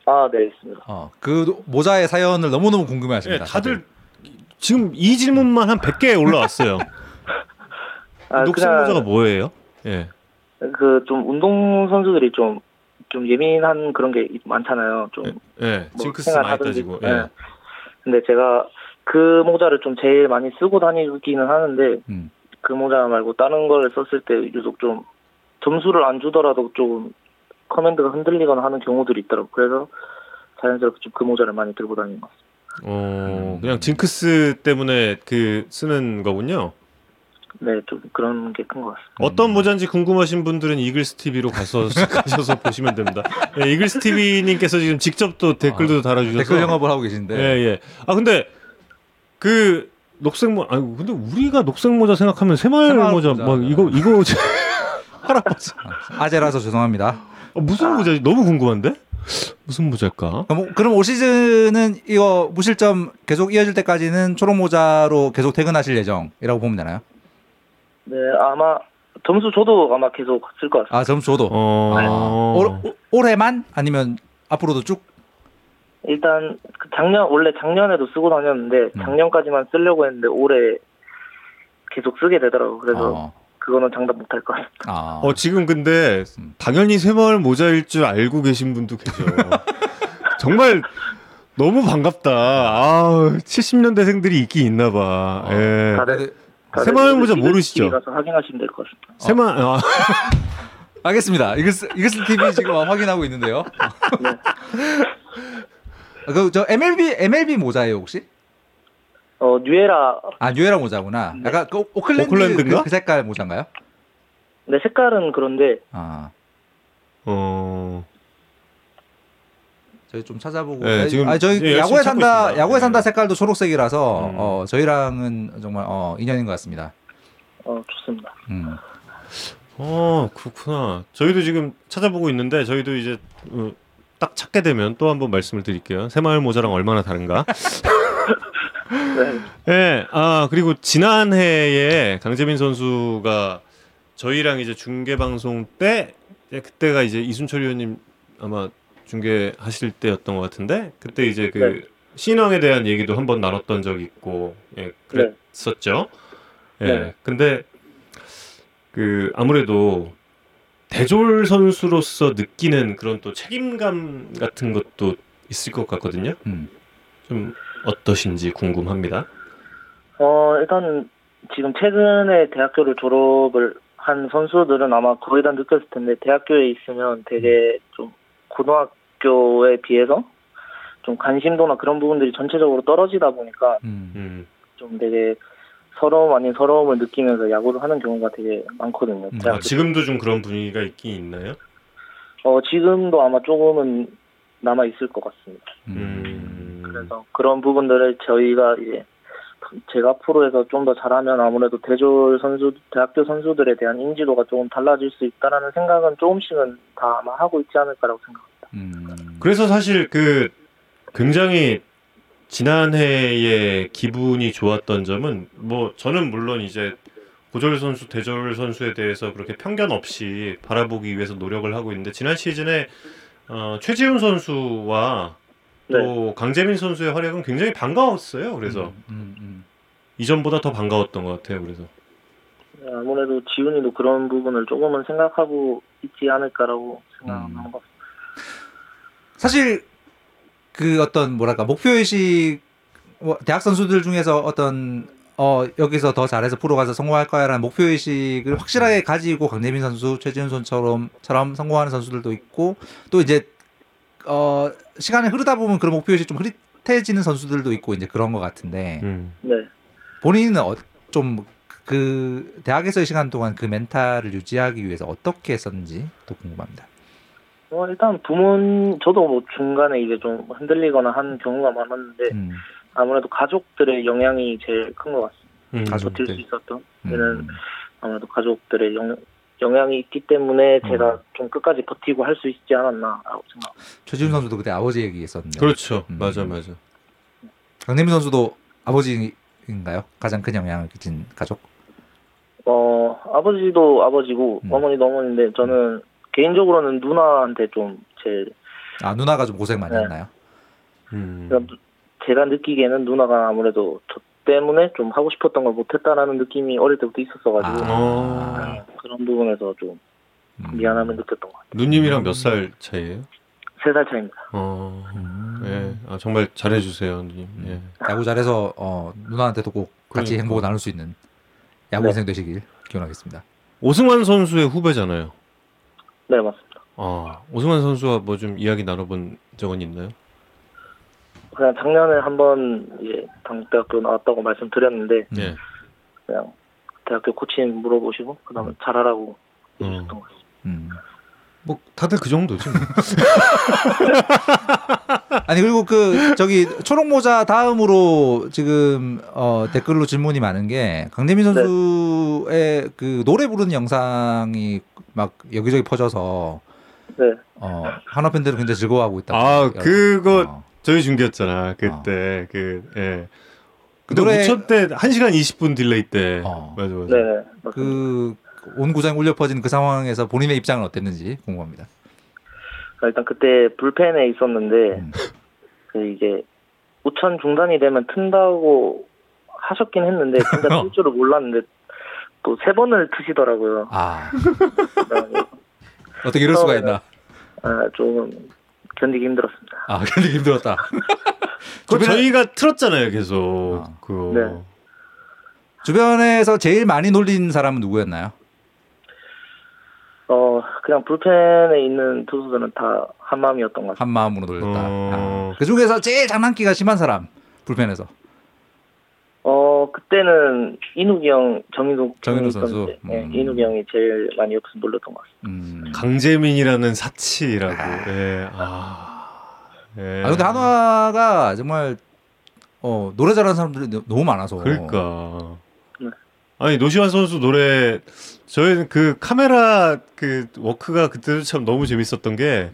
아, 네 있습니다. 어, 그 모자의 사연을 너무너무 궁금해하십니다. 네, 다들, 다들 지금 이 질문만 한 백 개 올라왔어요. 아, 녹색 그냥, 모자가 뭐예요? 예. 그 좀 운동 선수들이 좀 좀 예민한 그런 게 많잖아요. 좀 예, 예. 뭐 징크스 많이 따지고. 예. 예. 근데 제가 그 모자를 좀 제일 많이 쓰고 다니기는 하는데 음. 그 모자 말고 다른 걸 썼을 때 유독 좀 점수를 안 주더라도 좀 커맨드가 흔들리거나 하는 경우들이 있더라고요. 그래서 자연스럽게 좀 그 모자를 많이 들고 다니는 것 같습니다. 어, 그냥 징크스 때문에 그 쓰는 거군요. 네, 좀 그런 게 큰 것 같습니다. 어떤 모자인지 궁금하신 분들은 이글스 티비로 가서 가셔서 보시면 됩니다. 네, 이글스 티비님께서 지금 직접 또 댓글도 아, 달아주셔서 댓글 영업을 하고 계신데. 예, 예. 아 근데 그 녹색 모, 아 근데 우리가 녹색 모자 생각하면 새마을, 새마을 모자, 모자 막 이거 이거 할아버지 아재라서 죄송합니다. 아, 무슨 아. 모자지? 너무 궁금한데. 무슨 모자일까? 그럼 올 시즌은 이거 무실점 계속 이어질 때까지는 초록 모자로 계속 퇴근하실 예정이라고 보면 되나요? 네, 아마 점수 저도 아마 계속 쓸 것 같습니다. 아, 점수 저도. 어... 네. 올, 올해만 아니면 앞으로도 쭉? 일단 작년 원래 작년에도 쓰고 다녔는데 작년까지만 쓰려고 했는데 올해 계속 쓰게 되더라고. 그래서 어. 그거는 장담 못할 것 같습니다. 아. 어, 지금 근데 당연히 새마을 모자일 줄 알고 계신 분도 계셔. 정말 너무 반갑다. 아, 칠십 년대생들이 있긴 있나봐. 어. 예. 다들 새마을 모자 모르시죠? 가서 확인하시면 될 것 같습니다. 새마을 어. 아. 알겠습니다. 이글스 이글스 티비 지금 확인하고 있는데요. 네. 그 저 엠엘비 엠엘비 모자예요 혹시? 어 뉴에라. 아 뉴에라 모자구나. 네. 약간 그 오클랜드 오클랜드인가? 그 색깔 모자인가요? 네 색깔은 그런데. 아. 어. 저희 좀 찾아보고. 네, 지금 아, 저희 예, 야구에 산다 있습니다. 야구에 산다 색깔도 초록색이라서 음. 어, 저희랑은 정말 어, 인연인 것 같습니다. 어 좋습니다. 음. 어 그렇구나. 저희도 지금 찾아보고 있는데 저희도 이제 어, 딱 찾게 되면 또 한번 말씀을 드릴게요. 새마을 모자랑 얼마나 다른가. 네. 네. 아 그리고 지난해에 강재민 선수가 저희랑 이제 중계 방송 때 그때가 이제 이순철 의원님 아마 중계하실 때였던 것 같은데 그때 이제 그 네. 신앙에 대한 얘기도 한번 나눴던 적이 있고 예, 그랬었죠. 네. 예, 네. 근데 그 아무래도 대졸 선수로서 느끼는 그런 또 책임감 같은 것도 있을 것 같거든요. 음. 좀 어떠신지 궁금합니다. 어 일단 지금 최근에 대학교를 졸업을 한 선수들은 아마 거의 다 느꼈을 텐데 대학교에 있으면 되게 좀 고등학교에 비해서 좀 관심도나 그런 부분들이 전체적으로 떨어지다 보니까 음, 음. 좀 되게 서러움 아닌 서러움을 느끼면서 야구를 하는 경우가 되게 많거든요. 음. 아, 지금도 좀 그런 분위기가 있긴 있나요? 어 지금도 아마 조금은 남아 있을 것 같습니다. 음. 그래서 그런 부분들을 저희가 이제 제가 프로에서 좀 더 잘하면 아무래도 대졸 선수, 대학교 선수들에 대한 인지도가 조금 달라질 수 있다라는 생각은 조금씩은 다 아마 하고 있지 않을까라고 생각합니다. 음. 그래서 사실 그 굉장히 지난해에 기분이 좋았던 점은 뭐 저는 물론 이제 고졸 선수, 대졸 선수에 대해서 그렇게 편견 없이 바라보기 위해서 노력을 하고 있는데 지난 시즌에 어, 최지훈 선수와 또 네. 강재민 선수의 활약은 굉장히 반가웠어요. 그래서 음, 음, 음. 이전보다 더 반가웠던 것 같아요. 그래서 아무래도 지훈이도 그런 부분을 조금은 생각하고 있지 않을까라고 생각하는 음. 것 같습니다. 사실 그 어떤 뭐랄까 목표의식 대학 선수들 중에서 어떤 어, 여기서 더 잘해서 프로 가서 성공할 거야라는 목표의식을 확실하게 가지고 강재민 선수, 최지훈 선수처럼 처럼 성공하는 선수들도 있고 또 이제 어, 시간이 흐르다 보면 그런 목표의식이 좀 흐릿해지는 선수들도 있고 이제 그런 것 같은데 음. 네. 본인은 어, 좀 그 대학에서의 시간 동안 그 멘탈을 유지하기 위해서 어떻게 했었는지 또 궁금합니다. 어, 일단 부모님 저도 뭐 중간에 이제 좀 흔들리거나 한 경우가 많았는데 음. 아무래도 가족들의 영향이 제일 큰 것 같습니다. 음, 가족들. 버틸 수 있었던 저는 아무래도 가족들의 영, 영향이 있기 때문에 제가 음. 좀 끝까지 버티고 할 수 있지 않았나라고 생각합니다. 최지훈 선수도 그때 아버지 얘기했었는데. 그렇죠. 음. 맞아 맞아. 강림민 선수도 아버지인가요? 가장 큰 영향을 끼친 가족? 어 아버지도 아버지고 음. 어머니도 어머니인데 저는 음. 개인적으로는 누나한테 좀 제일 아 누나가 좀 고생 많이 네. 했나요? 음. 그러니까 제가 느끼기에는 누나가 아무래도 저 때문에 좀 하고 싶었던 걸 못했다라는 느낌이 어릴 때부터 있었어가지고 아~ 그런 부분에서 좀 미안함을 느꼈던 것 같아요. 누님이랑 몇 살 차이예요? 세 살 차이입니다. 어, 예, 아, 정말 잘해주세요, 누님. 예. 야구 잘해서 어, 누나한테도 꼭 같이 그러니까. 행복을 나눌 수 있는 야구 인생 네. 되시길 기원하겠습니다. 오승환 선수의 후배잖아요. 네, 맞습니다. 아, 오승환 선수와 뭐 좀 이야기 나눠본 적은 있나요? 그냥 작년에 한번 이제 당대학교 나왔다고 말씀드렸는데 네. 그냥 대학교 코치님 물어보시고 그다음에 음. 잘하라고 해주셨던 것 같습니다. 음. 뭐 다들 그 정도지. 뭐. 아니 그리고 그 저기 초록 모자 다음으로 지금 어 댓글로 질문이 많은 게 강재민 선수의 네. 그 노래 부르는 영상이 막 여기저기 퍼져서 네. 어 한화 팬들은 굉장히 즐거워하고 있다. 아 그거. 어. 저희 중계였잖아 그때 어. 그 예. 근데 노래... 우천 때 한 시간 이십 분 딜레이 때 어. 맞아 맞아. 네. 그 온 구장에 울려 퍼진 그 상황에서 본인의 입장은 어땠는지 궁금합니다. 일단 그때 불펜에 있었는데 음. 그 이게 우천 중단이 되면 튼다고 하셨긴 했는데 진짜 뜰 줄을 몰랐는데 또 세 번을 트시더라고요. 아. 어떻게 이럴 수가 있나? 아 조금. 견디기 힘들었습니다. 아, 견디기 힘들었다. 주변에... 저희가 틀었잖아요, 계속. 아. 그... 네. 주변에서 제일 많이 놀린 사람은 누구였나요? 어, 그냥 불펜에 있는 투수들은 다 한 마음이었던 것 같아요. 한 마음으로 놀렸다. 어... 아. 그 중에서 제일 장난기가 심한 사람, 불펜에서. 어, 그때는 이누기 형, 정인욱 선수. 음. 네, 이누기 형이 제일 많이 욕심 놀렸던 것 같습니다. 음. 강재민이라는 사치라고. 아. 예. 아. 예. 아, 근데 한화가 정말, 어, 노래 잘하는 사람들이 너무 많아서. 그러니까. 네. 아니, 노시환 선수 노래, 저희는 그 카메라 그 워크가 그때도 참 너무 재밌었던 게,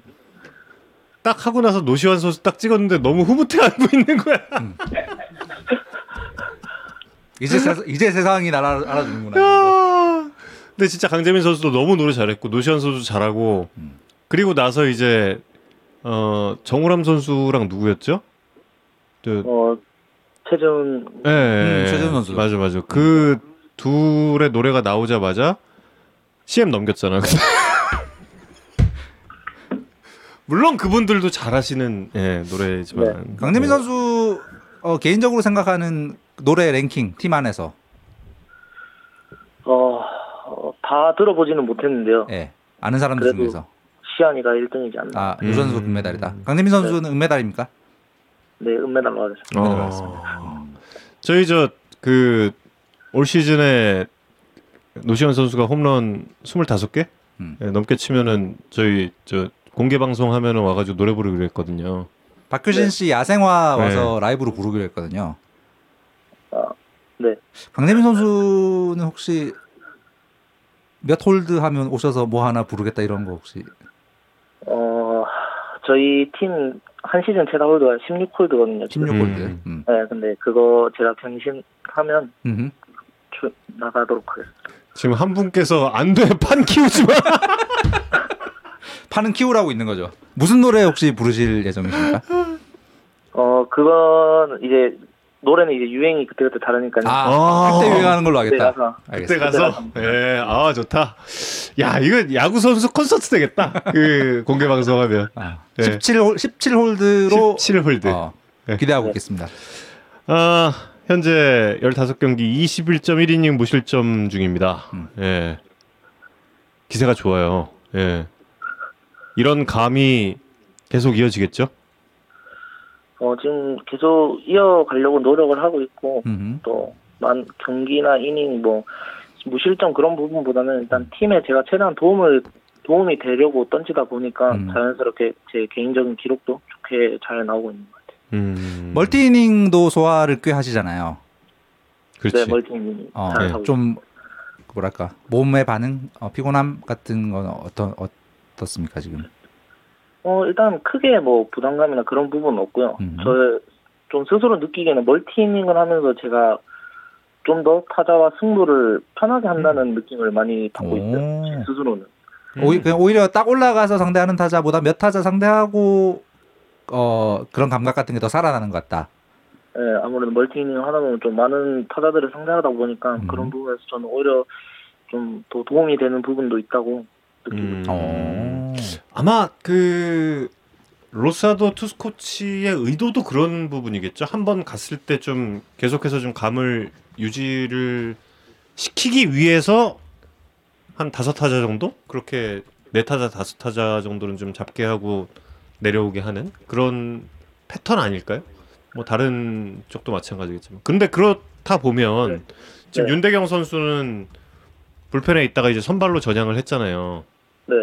딱 하고 나서 노시환 선수 딱 찍었는데 너무 흐뭇해 안고 있는 거야. 음. 이제, 세, 이제 세상이 날 알아, 알아주는구나. 근데 진짜 강재민 선수도 너무 노래 잘했고 노시환 선수도 잘하고 음. 그리고 나서 이제 어, 정우람 선수랑 누구였죠? 저, 어, 최준 예, 예, 음, 최준 선수 맞아 맞아 그 음. 둘의 노래가 나오자마자 씨엠 넘겼잖아. 물론 그분들도 잘하시는 예, 노래지만 네. 강재민 뭐. 선수 어, 개인적으로 생각하는 노래 랭킹 팀 안에서 어, 어, 다 들어보지는 못했는데요. 네, 아는 사람들 중에서 시안이가 일 등이지 않나. 아, 유선수 음. 은메달이다. 강재민 선수는 네. 은메달입니까? 네, 은메달로 하겠습니다. 어. 저희 저 그 올 시즌에 노시환 선수가 홈런 스물다섯 개 음. 네, 넘게 치면은 저희 저 공개 방송 하면은 와가지고 노래 부르기로 했거든요. 박효진 씨 네. 야생화 와서 네. 라이브로 부르기로 했거든요. 아, 네. 강재민 선수는 혹시 몇 홀드 하면 오셔서 뭐 하나 부르겠다 이런 거 혹시? 어, 저희 팀 한 시즌 최다 홀드가 십육 홀드거든요. 십육 홀드. 음. 음. 네, 근데 그거 제가 경신하면 음. 주, 나가도록 하겠습니다. 지금 한 분께서 안 돼, 판 키우지 마. 파는 키우라고 있는 거죠. 무슨 노래 혹시 부르실 예정이십니까? 어, 그건 이제 노래는 이제 유행이 그때그때 다르니까요. 아, 그때 유행하는 걸로 하겠다. 그때 가서. 알겠습니다. 그때 가서. 예, 네, 아 좋다. 야, 이거 야구 선수 콘서트 되겠다. 그 공개 방송하면. 아, 네. 십칠 홀드로. 십칠 홀드. 어, 기대하고 네. 있겠습니다. 아, 현재 십오 경기 이십일 점 일 이닝 무실점 중입니다. 음. 예, 기세가 좋아요. 예. 이런 감이 계속 이어지겠죠? 어, 지금 계속 이어가려고 노력을 하고 있고 음흠. 또 만, 경기나 이닝 뭐 무실점 그런 부분보다는 일단 팀에 제가 최대한 도움을 도움이 되려고 던지다 보니까 음. 자연스럽게 제 개인적인 기록도 좋게 잘 나오고 있는 것 같아요. 음. 멀티 이닝도 소화를 꽤 하시잖아요. 그렇지. 네, 멀티 이닝. 어, 네. 좀 뭐랄까 몸의 반응, 어, 피곤함 같은 건 어떤 어떤 어떻습니까 지금? 어, 일단 크게 뭐 부담감이나 그런 부분은 없고요. 저 좀 스스로 느끼기에는 멀티이닝을 하면서 제가 좀 더 타자와 승부를 편하게 한다는 음. 느낌을 많이 받고 있어요. 제 스스로는. 오히, 그냥 오히려 딱 올라가서 상대하는 타자보다 몇 타자 상대하고 어, 그런 감각 같은 게 더 살아나는 것 같다. 네, 아무래도 멀티이닝을 하다 보면 좀 많은 타자들을 상대하다 보니까 음. 그런 부분에서 저는 오히려 좀 더 도움이 되는 부분도 있다고. 음. 어. 아마 그 로사도 투수 코치의 의도도 그런 부분이겠죠. 한번 갔을 때 좀 계속해서 좀 감을 유지를 시키기 위해서 한 다섯 타자 정도 그렇게 네 타자 다섯 타자 정도는 좀 잡게 하고 내려오게 하는 그런 패턴 아닐까요? 뭐 다른 쪽도 마찬가지겠지만. 그런데 그렇다 보면 네. 지금 네. 윤대경 선수는 불펜에 있다가 이제 선발로 전향을 했잖아요. 네.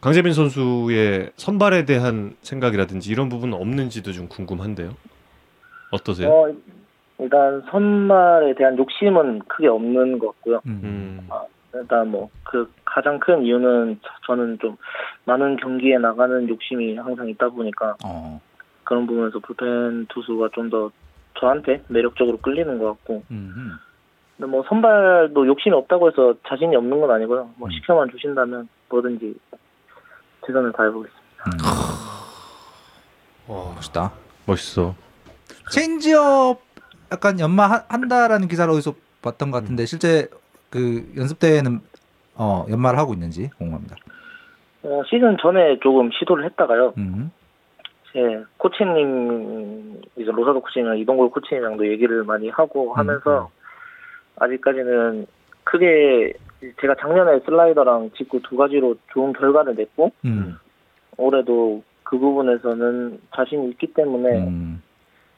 강재민 선수의 선발에 대한 생각이라든지 이런 부분 없는지도 좀 궁금한데요. 어떠세요? 어, 일단 선발에 대한 욕심은 크게 없는 것 같고요. 음. 아, 일단 뭐 그 가장 큰 이유는 저는 좀 많은 경기에 나가는 욕심이 항상 있다 보니까 어. 그런 부분에서 불펜 투수가 좀 더 저한테 매력적으로 끌리는 것 같고. 음. 근데 뭐 선발도 욕심이 없다고 해서 자신이 없는 건 아니고요. 뭐 시켜만 주신다면 뭐든지 최선을 다해보겠습니다. 음. 와, 멋있다. 멋있어. 체인지업 약간 연마 한다라는 기사를 어디서 봤던 것 같은데 실제 그 연습 때는 어, 연마를 하고 있는지 궁금합니다. 어, 시즌 전에 조금 시도를 했다가요. 음. 예, 코치님 이제 로사도 코치님이랑 이동골 코치님이랑도 얘기를 많이 하고 하면서. 음. 아직까지는 크게 제가 작년에 슬라이더랑 직구 두 가지로 좋은 결과를 냈고 음. 올해도 그 부분에서는 자신이 있기 때문에 음.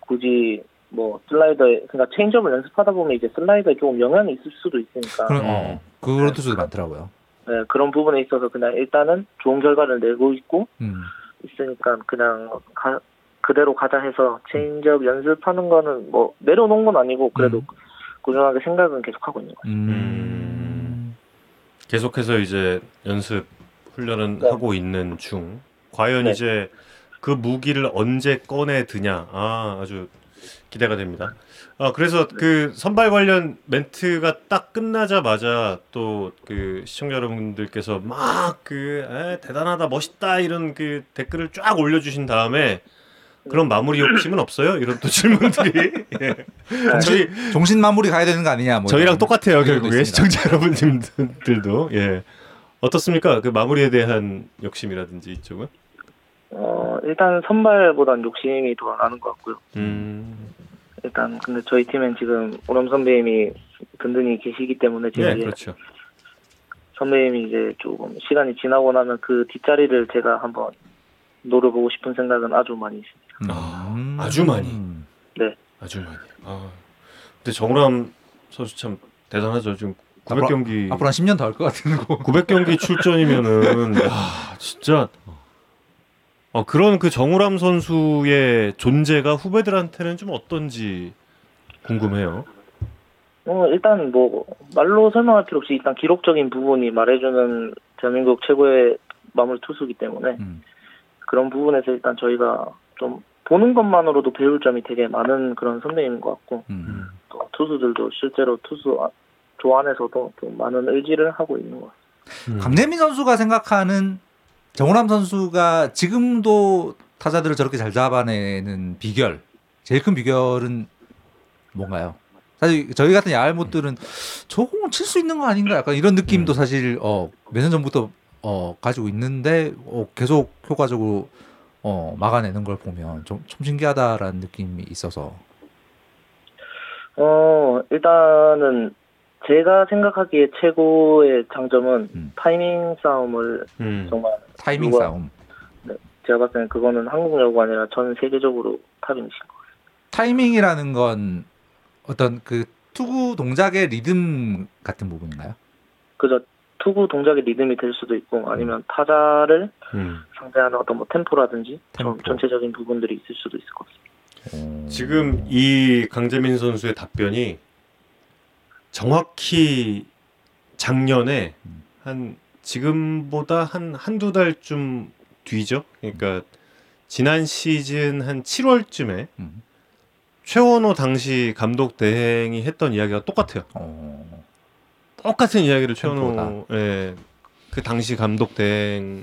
굳이 뭐 슬라이더에 그러니까 체인지업을 연습하다 보면 이제 슬라이더에 조금 영향이 있을 수도 있으니까 그런 어, 그런 뜻도 많더라고요. 네, 그런 부분에 있어서 그냥 일단은 좋은 결과를 내고 있고 음. 있으니까 그냥 가, 그대로 가자 해서 체인지업 연습하는 거는 뭐 내려놓은 건 아니고 그래도 음. 꾸준하게 생각은 계속하고 있는 거예요. 음... 계속해서 이제 연습 훈련은 네. 하고 있는 중. 과연 네. 이제 그 무기를 언제 꺼내 드냐. 아, 아주 기대가 됩니다. 아, 그래서 네. 그 선발 관련 멘트가 딱 끝나자마자 또 그 시청자 여러분들께서 막 그 대단하다, 멋있다 이런 그 댓글을 쫙 올려주신 다음에. 그런 마무리 욕심은 없어요? 이런 또 질문들이 예. 저희 종신 마무리 가야 되는 거 아니냐? 뭐 저희랑 똑같아요 결국에 시청자 여러분들도 예 어떻습니까? 그 마무리에 대한 욕심이라든지 이쪽은? 어 일단 선발보단 욕심이 더 나는 것 같고요. 음 일단 근데 저희 팀엔 지금 오람 선배님이 든든히 계시기 때문에 제가 네, 그렇죠. 선배님이 이제 조금 시간이 지나고 나면 그 뒷자리를 제가 한번 노려보고 싶은 생각은 아주 많이 있습니다. 아, 아주 많이. 음. 네. 아주 많이. 아, 근데 정우람 선수 참 대단하죠. 지금 구백 경기 앞으로 한 십 년 더 할 것 같은 거. 구백 경기 출전이면은 와, 진짜. 어, 그런 그 정우람 선수의 존재가 후배들한테는 좀 어떤지 궁금해요. 어, 일단 뭐 말로 설명할 필요 없이 일단 기록적인 부분이 말해주는 대한민국 최고의 마무리 투수이기 때문에 음. 그런 부분에서 일단 저희가 좀 보는 것만으로도 배울 점이 되게 많은 그런 선배인 것 같고 음. 또 투수들도 실제로 투수 조안에서도 좀 많은 의지를 하고 있는 것 같습니다. 음. 강재민 선수가 생각하는 정우람 선수가 지금도 타자들을 저렇게 잘 잡아내는 비결, 제일 큰 비결은 뭔가요? 사실 저희 같은 야알못들은 저공은 칠 수 있는 거 아닌가 약간 이런 느낌도 사실 어, 몇 년 전부터 어, 가지고 있는데 어, 계속 효과적으로 어, 막아내는 걸 보면 좀, 좀 신기하다라는 느낌이 있어서 어, 일단은 제가 생각하기에 최고의 장점은 음. 타이밍 싸움을 음. 정말 타이밍 누가, 싸움 네, 제가 봤을 때는 그거는 한국 야구가 아니라 전 세계적으로 탑이신 것 같아요. 타이밍이라는 건 어떤 그 투구 동작의 리듬 같은 부분인가요? 그죠. 투구 동작의 리듬이 될 수도 있고 아니면 타자를 음. 상대하는 어떤 뭐 템포라든지 템포. 전체적인 부분들이 있을 수도 있을 것 같습니다. 음. 지금 이 강재민 선수의 답변이 정확히 작년에 한 지금보다 한 한두 달쯤 뒤죠. 그러니까 지난 시즌 한 칠월쯤에 음. 최원호 당시 감독 대행이 했던 이야기가 똑같아요. 어... 똑같은 이야기를 최원호 예, 그 당시 감독 대행님이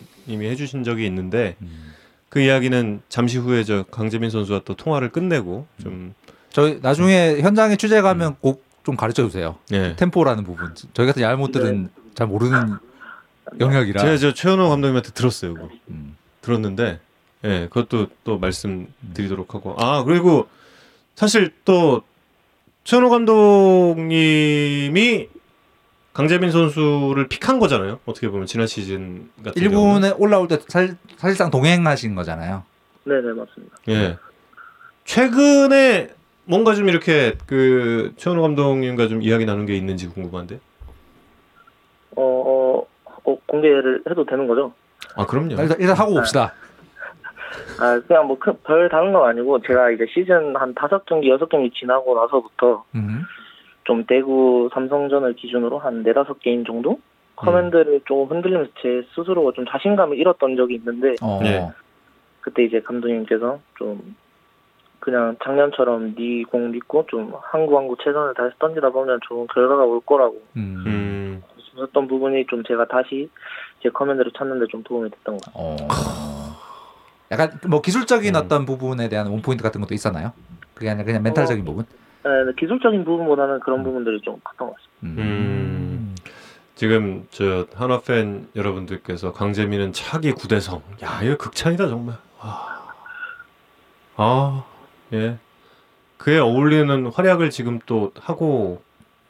해주신 적이 있는데 음. 그 이야기는 잠시 후에 저 강재민 선수와 또 통화를 끝내고 좀 음. 저희 나중에 음. 현장에 취재 가면 음. 꼭 좀 가르쳐 주세요. 예. 템포라는 부분 저희 같은 얄못들은 네. 잘 모르는 영역이라 제가 저 최원호 감독님한테 들었어요. 음. 들었는데 예, 그것도 또 말씀드리도록 하고 아 그리고 사실 또 최원호 감독님이 강재민 선수를 픽한 거잖아요. 어떻게 보면 지난 시즌 같은 일본에 경우는. 올라올 때 살, 사실상 동행하신 거잖아요. 네네 맞습니다. 예, 최근에 뭔가 좀 이렇게 그 최원호 감독님과 좀 이야기 나눈 게 있는지 궁금한데. 어, 어, 어 공개를 해도 되는 거죠? 아 그럼요. 일단, 일단 하고 봅시다. 네. 아, 그냥 뭐, 그, 별 다른 건 아니고, 제가 이제 시즌 한 다섯 경기, 여섯 경기 지나고 나서부터, 음. 좀 대구 삼성전을 기준으로 한 네다섯 게임 정도? 커맨드를 음. 조금 흔들리면서 제 스스로가 좀 자신감을 잃었던 적이 있는데, 어. 네. 그때 이제 감독님께서 좀, 그냥 작년처럼 네 공 믿고 좀 한구한구 최선을 다해서 던지다 보면 좋은 결과가 올 거라고. 음. 그랬던 부분이 좀 제가 다시 제 커맨드를 찾는데 좀 도움이 됐던 것 같아요. 어. 약간 뭐 기술적인 음. 어떤 부분에 대한 원포인트 같은 것도 있었나요? 그게 아니라 그냥 멘탈적인 어, 부분? 네, 기술적인 부분보다는 그런 부분들이 좀 컸던 것 같습니다. 음. 지금 저 한화 팬 여러분들께서 강재민은 차기 구대성. 야, 이거 극찬이다 정말. 와. 아, 예. 그에 어울리는 활약을 지금 또 하고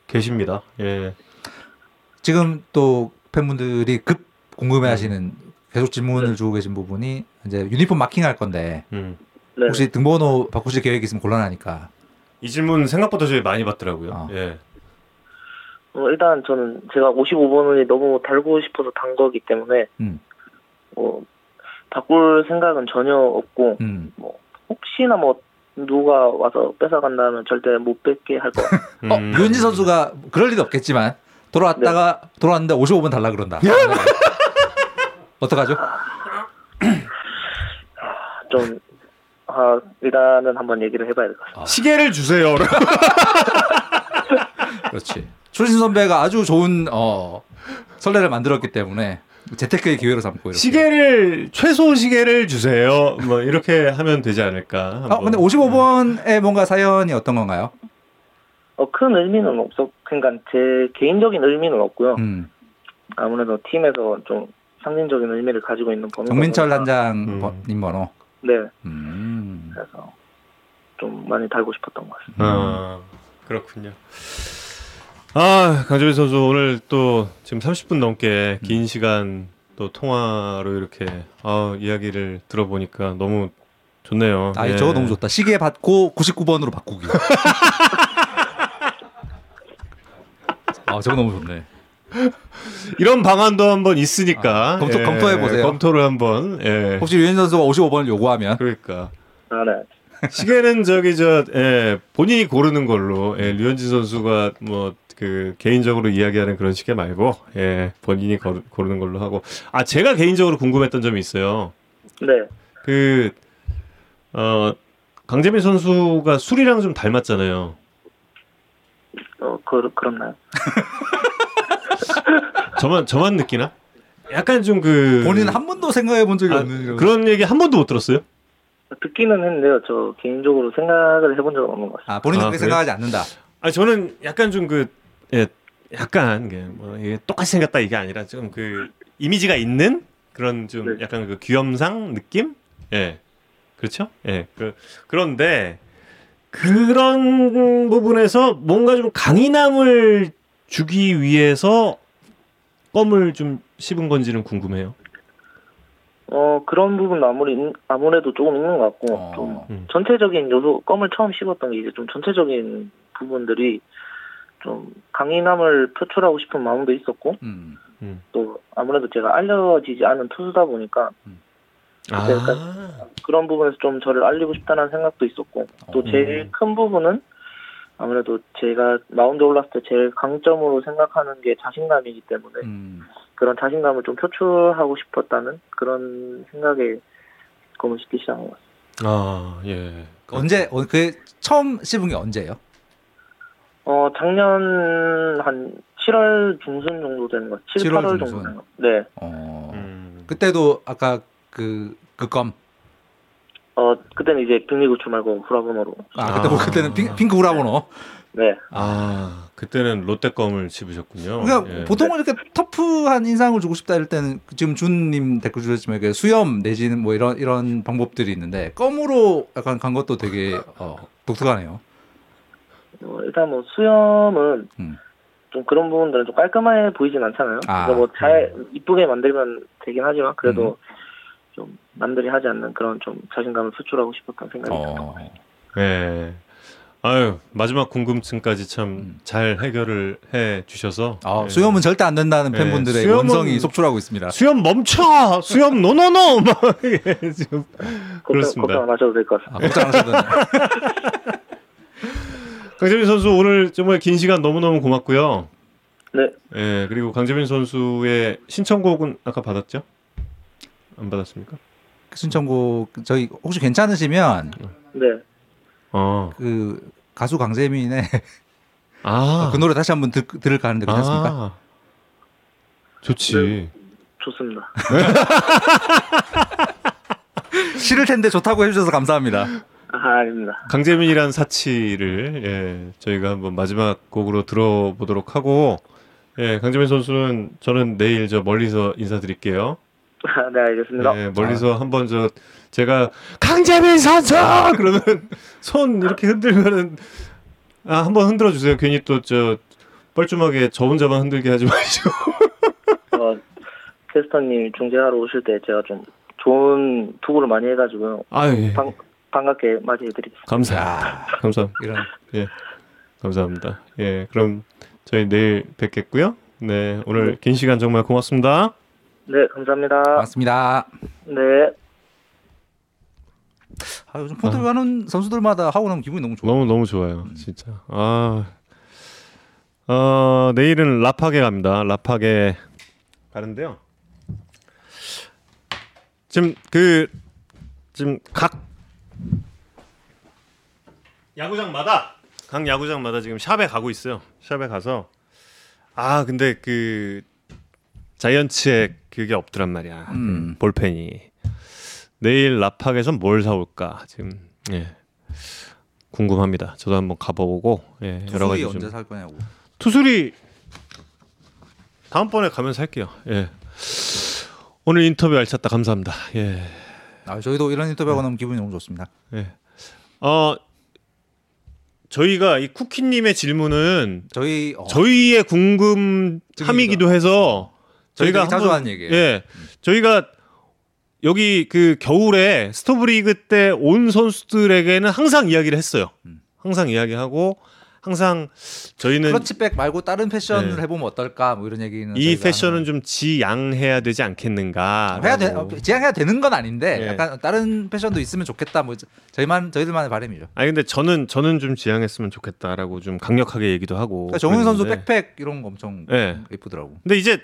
계십니다. 예. 지금 또 팬분들이 급 궁금해하시는 음. 계속 질문을 네. 주고 계신 부분이 이제 유니폼 마킹할 건데 음. 혹시 네. 등번호 바꾸실 계획이 있으면 곤란하니까 이 질문 생각보다 저희 많이 받더라고요. 어. 예. 어, 일단 저는 제가 오십오 번을 너무 달고 싶어서 단 거기 때문에 음. 뭐 바꿀 생각은 전혀 없고 음. 뭐 혹시나 뭐 누가 와서 뺏어간다면 절대 못 뺏게 할 거예요. 음. 어, 류현진 선수가 그럴 리도 없겠지만 돌아왔다가 네. 돌아왔는데 오십오 번 달라 그런다. 어떡하죠? 좀 아, 일단은 한번 얘기를 해봐야 될 것 같습니다. 아. 시계를 주세요. 그렇지. 출신 선배가 아주 좋은 어, 선례를 만들었기 때문에 재테크의 기회로 삼고 이렇게. 시계를 최소 시계를 주세요. 뭐 이렇게 하면 되지 않을까. 한번. 아 근데 오십오 번에 뭔가 사연이 어떤 건가요? 어, 큰 의미는 없어. 그러니까 제 개인적인 의미는 없고요. 음. 아무래도 팀에서 좀 상징적인 의미를 가지고 있는 번호. 정민철 단장님 음. 번호. 네. 음. 그래서 좀 많이 달고 싶었던 것 같습니다. 아, 그렇군요. 아, 강재민 선수 오늘 또 지금 삼십 분 넘게 긴 음. 시간 또 통화로 이렇게 아, 이야기를 들어보니까 너무 좋네요. 아이 예. 저거 너무 좋다. 시계 받고 구십구 번으로 바꾸기. 아 저거 너무 좋네. 이런 방안도 한번 있으니까 아, 검토, 예, 검토해 보세요. 검토를 한번. 예. 혹시 유현 선수가 오십오 번을 요구하면. 그러니까. 아, 네. 시계는 저기 저 예, 본인이 고르는 걸로 예, 류현진 선수가 뭐 그 개인적으로 이야기하는 그런 시계 말고 예, 본인이 고르, 고르는 걸로 하고. 아 제가 개인적으로 궁금했던 점이 있어요. 네. 그 어, 강재민 선수가 술이랑 좀 닮았잖아요. 어, 그, 그렇나요? 저만 저만 느끼나? 약간 좀 그 본인 한 번도 생각해 본 적이 아, 없는 이런... 그런 얘기 한 번도 못 들었어요? 듣기는 했는데요. 저 개인적으로 생각을 해본 적은 없는 것 같아요. 아, 본인은 아, 그래? 생각하지 않는다. 아, 저는 약간 좀 그 예, 약간 예, 뭐 이게 똑같이 생겼다 이게 아니라 좀 그 이미지가 있는 그런 좀 네. 약간 그 귀염상 느낌? 예. 그렇죠? 예. 그, 그런데 그런 부분에서 뭔가 좀 강인함을 주기 위해서 껌을 좀 씹은 건지는 궁금해요. 어 그런 부분 아무리 아무래도 조금 있는 것 같고 아, 좀 음. 전체적인 요소 껌을 처음 씹었던 게 이제 좀 전체적인 부분들이 좀 강인함을 표출하고 싶은 마음도 있었고 음, 음. 또 아무래도 제가 알려지지 않은 투수다 보니까 음. 아. 그러니까 그런 부분에서 좀 저를 알리고 싶다는 생각도 있었고 또 제일 큰 부분은 아무래도 제가 마운드 올랐을 때 제일 강점으로 생각하는 게 자신감이기 때문에 음. 그런 자신감을 좀 표출하고 싶었다는 그런 생각에 검을 씹기 시작한 것 같습니다. 아, 예. 언제, 어, 그 처음 씹은 게 언제예요? 어, 작년 한 칠월 중순 정도 되는 것 같아요. 칠, 팔월 정도 되는 것 같아요. 네. 어, 음. 그때도 아까 그, 그 껌? 어, 그때는 이제 빅리그추 말고 후라보노로. 아, 그때, 아. 뭐, 그때는 핑, 핑크 후라보노? 네. 아, 그때는 롯데껌을 집으셨군요. 그러니까 예. 보통은 이렇게 터프한 인상을 주고 싶다 이럴 때는 지금 준님 댓글 주셨지만 이렇게 수염 내지는 뭐 이런, 이런 방법들이 있는데 껌으로 약간 간 것도 되게 어, 독특하네요. 어, 일단 뭐 수염은 음. 좀 그런 부분들은 좀 깔끔해 보이진 않잖아요. 아. 뭐 잘 이쁘게 만들면 되긴 하지만 그래도 음. 좀 남들이 하지 않는 그런 좀 자신감을 표출하고 싶었던 생각이 들었던 것 같아요. 네. 아유 마지막 궁금증까지 참 잘 해결을 해 주셔서. 아, 예. 수염은 절대 안 된다는 팬분들의 예, 원성이 속출하고 있습니다. 수염 멈춰, 수염 노노노. 막 예, 지금 그렇습니다. 걱정 안 하셔도 될 것 같습니다. 아, 걱정 안 하셔도. 강재민 선수 오늘 정말 긴 시간 너무너무 고맙고요. 네. 예 그리고 강재민 선수의 신청곡은 아까 받았죠? 안 받았습니까? 신청곡 저희 혹시 괜찮으시면 네. 어. 그 가수 강재민의 아. 그 노래 다시 한번 들을까 하는데 괜찮습니까? 아. 좋지. 네, 좋습니다. 싫을 텐데 좋다고 해 주셔서 감사합니다. 아, 아닙니다. 강재민이란 사치를 예, 저희가 한번 마지막 곡으로 들어보도록 하고 예, 강재민 선수는 저는 내일 저 멀리서 인사드릴게요. 아, 네 알겠습니다. 예, 멀리서 아. 한번 저 제가 강재민 선수 그러면 손 이렇게 흔들면은 아 한번 흔들어 주세요. 괜히 또 저 뻘쭘하게 저 혼자만 흔들게 하지 마시고. 어, 캐스터님 중재하러 오실 때 제가 좀 좋은 투구를 많이 해가지고요. 아 예. 방, 반갑게 맞이해드리겠습니다. 감사. 감사. 이런. 예. 감사합니다. 예. 그럼 저희 내일 뵙겠고요. 네 오늘 긴 시간 정말 고맙습니다. 네, 감사합니다. 고맙습니다. 네. 아, 요즘 포드를 아, 하는 선수들마다 하고 나면 기분이 너무 좋아요. 너무 너무 좋아요, 음. 진짜. 아, 어, 내일은 라팍에 갑니다. 라팍에 가는데요. 지금 그 지금 각 야구장마다 각 야구장마다 지금 샵에 가고 있어요. 샵에 가서 아, 근데 그 자이언츠의 그게 없더란 말이야. 음. 볼펜이 내일 라팍에서 뭘 사올까 지금 예. 궁금합니다. 저도 한번 가보고 예, 투수리 여러 가지 언제 좀. 살 거냐고. 투수리 다음번에 가면 살게요. 예. 오늘 인터뷰 알찼다 감사합니다. 예. 아 저희도 이런 인터뷰하고 예. 나면 기분이 너무 좋습니다. 예. 어 저희가 이 쿠키님의 질문은 저희 어. 저희의 궁금함이기도 해서. 저희가 자주 하는 얘기예요. 예, 저희가 여기 그 겨울에 스토브리그 때 온 선수들에게는 항상 이야기를 했어요. 항상 이야기하고 항상 저희는 크러치백 말고 다른 패션을 네. 해보면 어떨까 뭐 이런 얘기는 이 패션은 좀 지양해야 되지 않겠는가 해야 되, 지양해야 되는 건 아닌데 네. 약간 다른 패션도 있으면 좋겠다 뭐 저희만 저희들만의 바람이죠. 아니 근데 저는 저는 좀 지양했으면 좋겠다라고 좀 강력하게 얘기도 하고 그러니까 정훈 선수 백팩 이런 거 엄청 네. 예쁘더라고. 근데 이제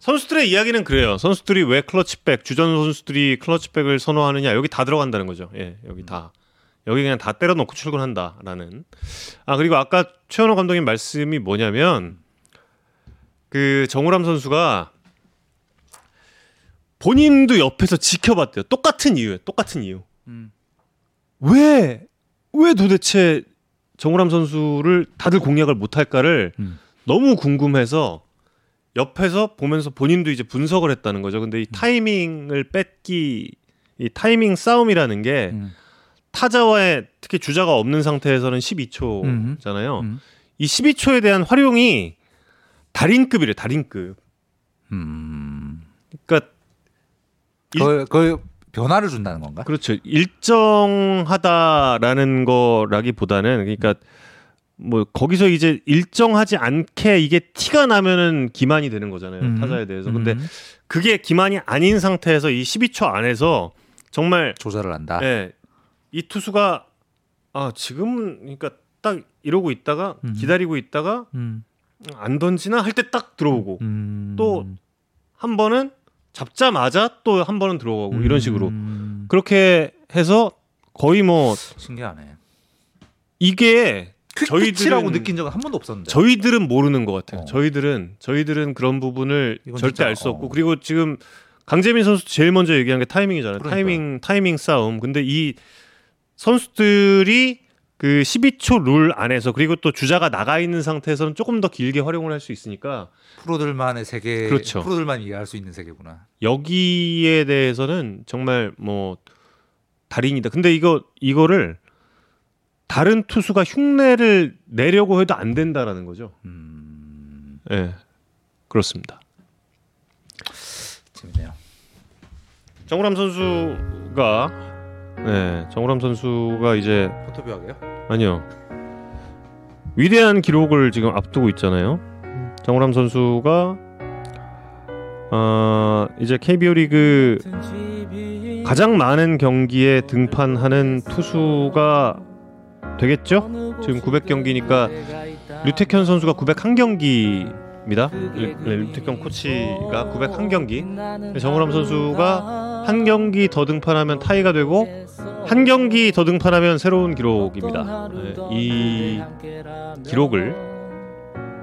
선수들의 이야기는 그래요. 선수들이 왜 클러치백 주전 선수들이 클러치백을 선호하느냐 여기 다 들어간다는 거죠. 예, 여기 음. 다. 여기 그냥 다 때려놓고 출근한다라는. 아 그리고 아까 최원호 감독님 말씀이 뭐냐면 그 정우람 선수가 본인도 옆에서 지켜봤대요. 똑같은 이유예요. 똑같은 이유. 왜왜 음. 왜 도대체 정우람 선수를 다들 공략을 못할까를 음. 너무 궁금해서 옆에서 보면서 본인도 이제 분석을 했다는 거죠. 근데 이 타이밍을 뺏기, 이 타이밍 싸움이라는 게 음. 타자와의 특히 주자가 없는 상태에서는 십이 초잖아요. 음. 이 십이 초에 대한 활용이 달인급이래, 달인급. 음. 그러니까 거의, 거의 변화를 준다는 건가? 그렇죠. 일정하다라는 거라기보다는 그러니까 음. 뭐 거기서 이제 일정하지 않게 이게 티가 나면은 기만이 되는 거잖아요. 음. 타자에 대해서. 음. 근데 그게 기만이 아닌 상태에서 이 십이 초 안에서 정말 조절을 한다. 예. 이 투수가 아 지금은 그러니까 딱 이러고 있다가 음. 기다리고 있다가 음. 안 던지나 할 때 딱 들어오고 음. 또 한 번은 잡자마자 또 한 번은 들어가고 음. 이런 식으로 그렇게 해서 거의 뭐 신기하네. 이게 퀵피치라고 느낀 적은 한 번도 없었는데 저희들은 모르는 것 같아요. 어. 저희들은 저희들은 그런 부분을 절대 알 수 없고 어. 그리고 지금 강재민 선수 제일 먼저 얘기한 게 타이밍이잖아요. 그러니까. 타이밍 타이밍 싸움. 근데 이 선수들이 그 십이 초 룰 안에서 그리고 또 주자가 나가 있는 상태에서는 조금 더 길게 활용을 할 수 있으니까 프로들만의 세계, 그렇죠. 프로들만 이해할 수 있는 세계구나. 여기에 대해서는 정말 뭐 달인이다. 근데 이거 이거를 다른 투수가 흉내를 내려고 해도 안 된다라는 거죠. 음, 예, 네, 그렇습니다. 재밌네요. 정우람 선수가 네, 정우람 선수가 이제 포토뷰하게요? 아니요. 위대한 기록을 지금 앞두고 있잖아요. 정우람 선수가 어, 이제 케이비오 리그 가장 많은 경기에 등판하는 투수가 되겠죠? 지금 구백 경기니까 류태현 선수가 구백일 경기입니다. 네, 류태현 코치가 구백일 경기. 정우람 선수가 한 경기 더 등판하면 타이가 되고 한 경기 더 등판하면 새로운 기록입니다. 네, 이 기록을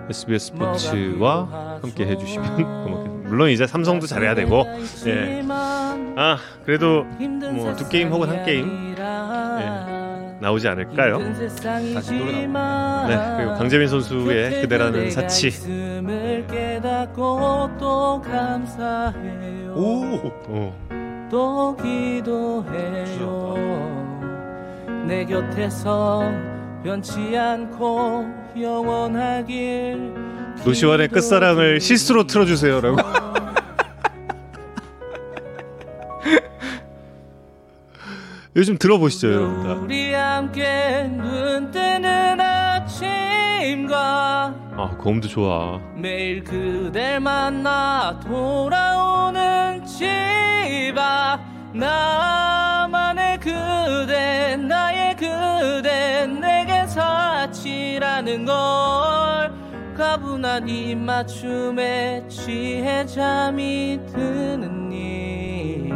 에스비에스 스포츠와 함께 해주시면 고맙겠습니다. 물론 이제 삼성도 잘해야 되고 예. 아 그래도 뭐 두 게임 혹은 한 게임 예. 나오지 않을까요? 다시 노래 나옵니다. 네, 그리고 강재민 선수의 그대라는 사치 오! 오. 또 기도해요 내 곁에서 변치 않고 영원하길 노시환의 끝사랑을 실수로 틀어주세요 라고 요즘 들어보시죠 여러분 우리 함께 눈 뜨는 아침과 아 고음도 좋아 매일 그댈 만나 돌아오는 집 나만의 그대 나의 그대 내게 사치라는 걸 가분한 이 맞춤에 취해 잠이 드는 일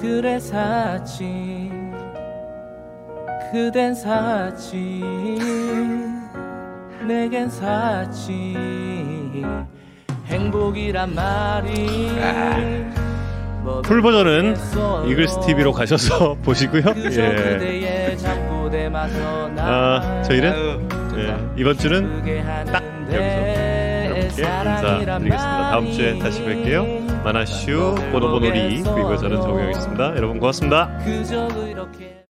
그래 사치 그댄 사치 내겐 사치 행복이란 말이 풀 버전은 이글스 티비로 가셔서 보시고요. 예. 아, 저희는 예, 이번 주는 딱 여기서 여러분께 인사드리겠습니다. 다음 주에 다시 뵐게요. 만화쇼 보노보노리 그리고 저는 정우영이었습니다. 여러분 고맙습니다.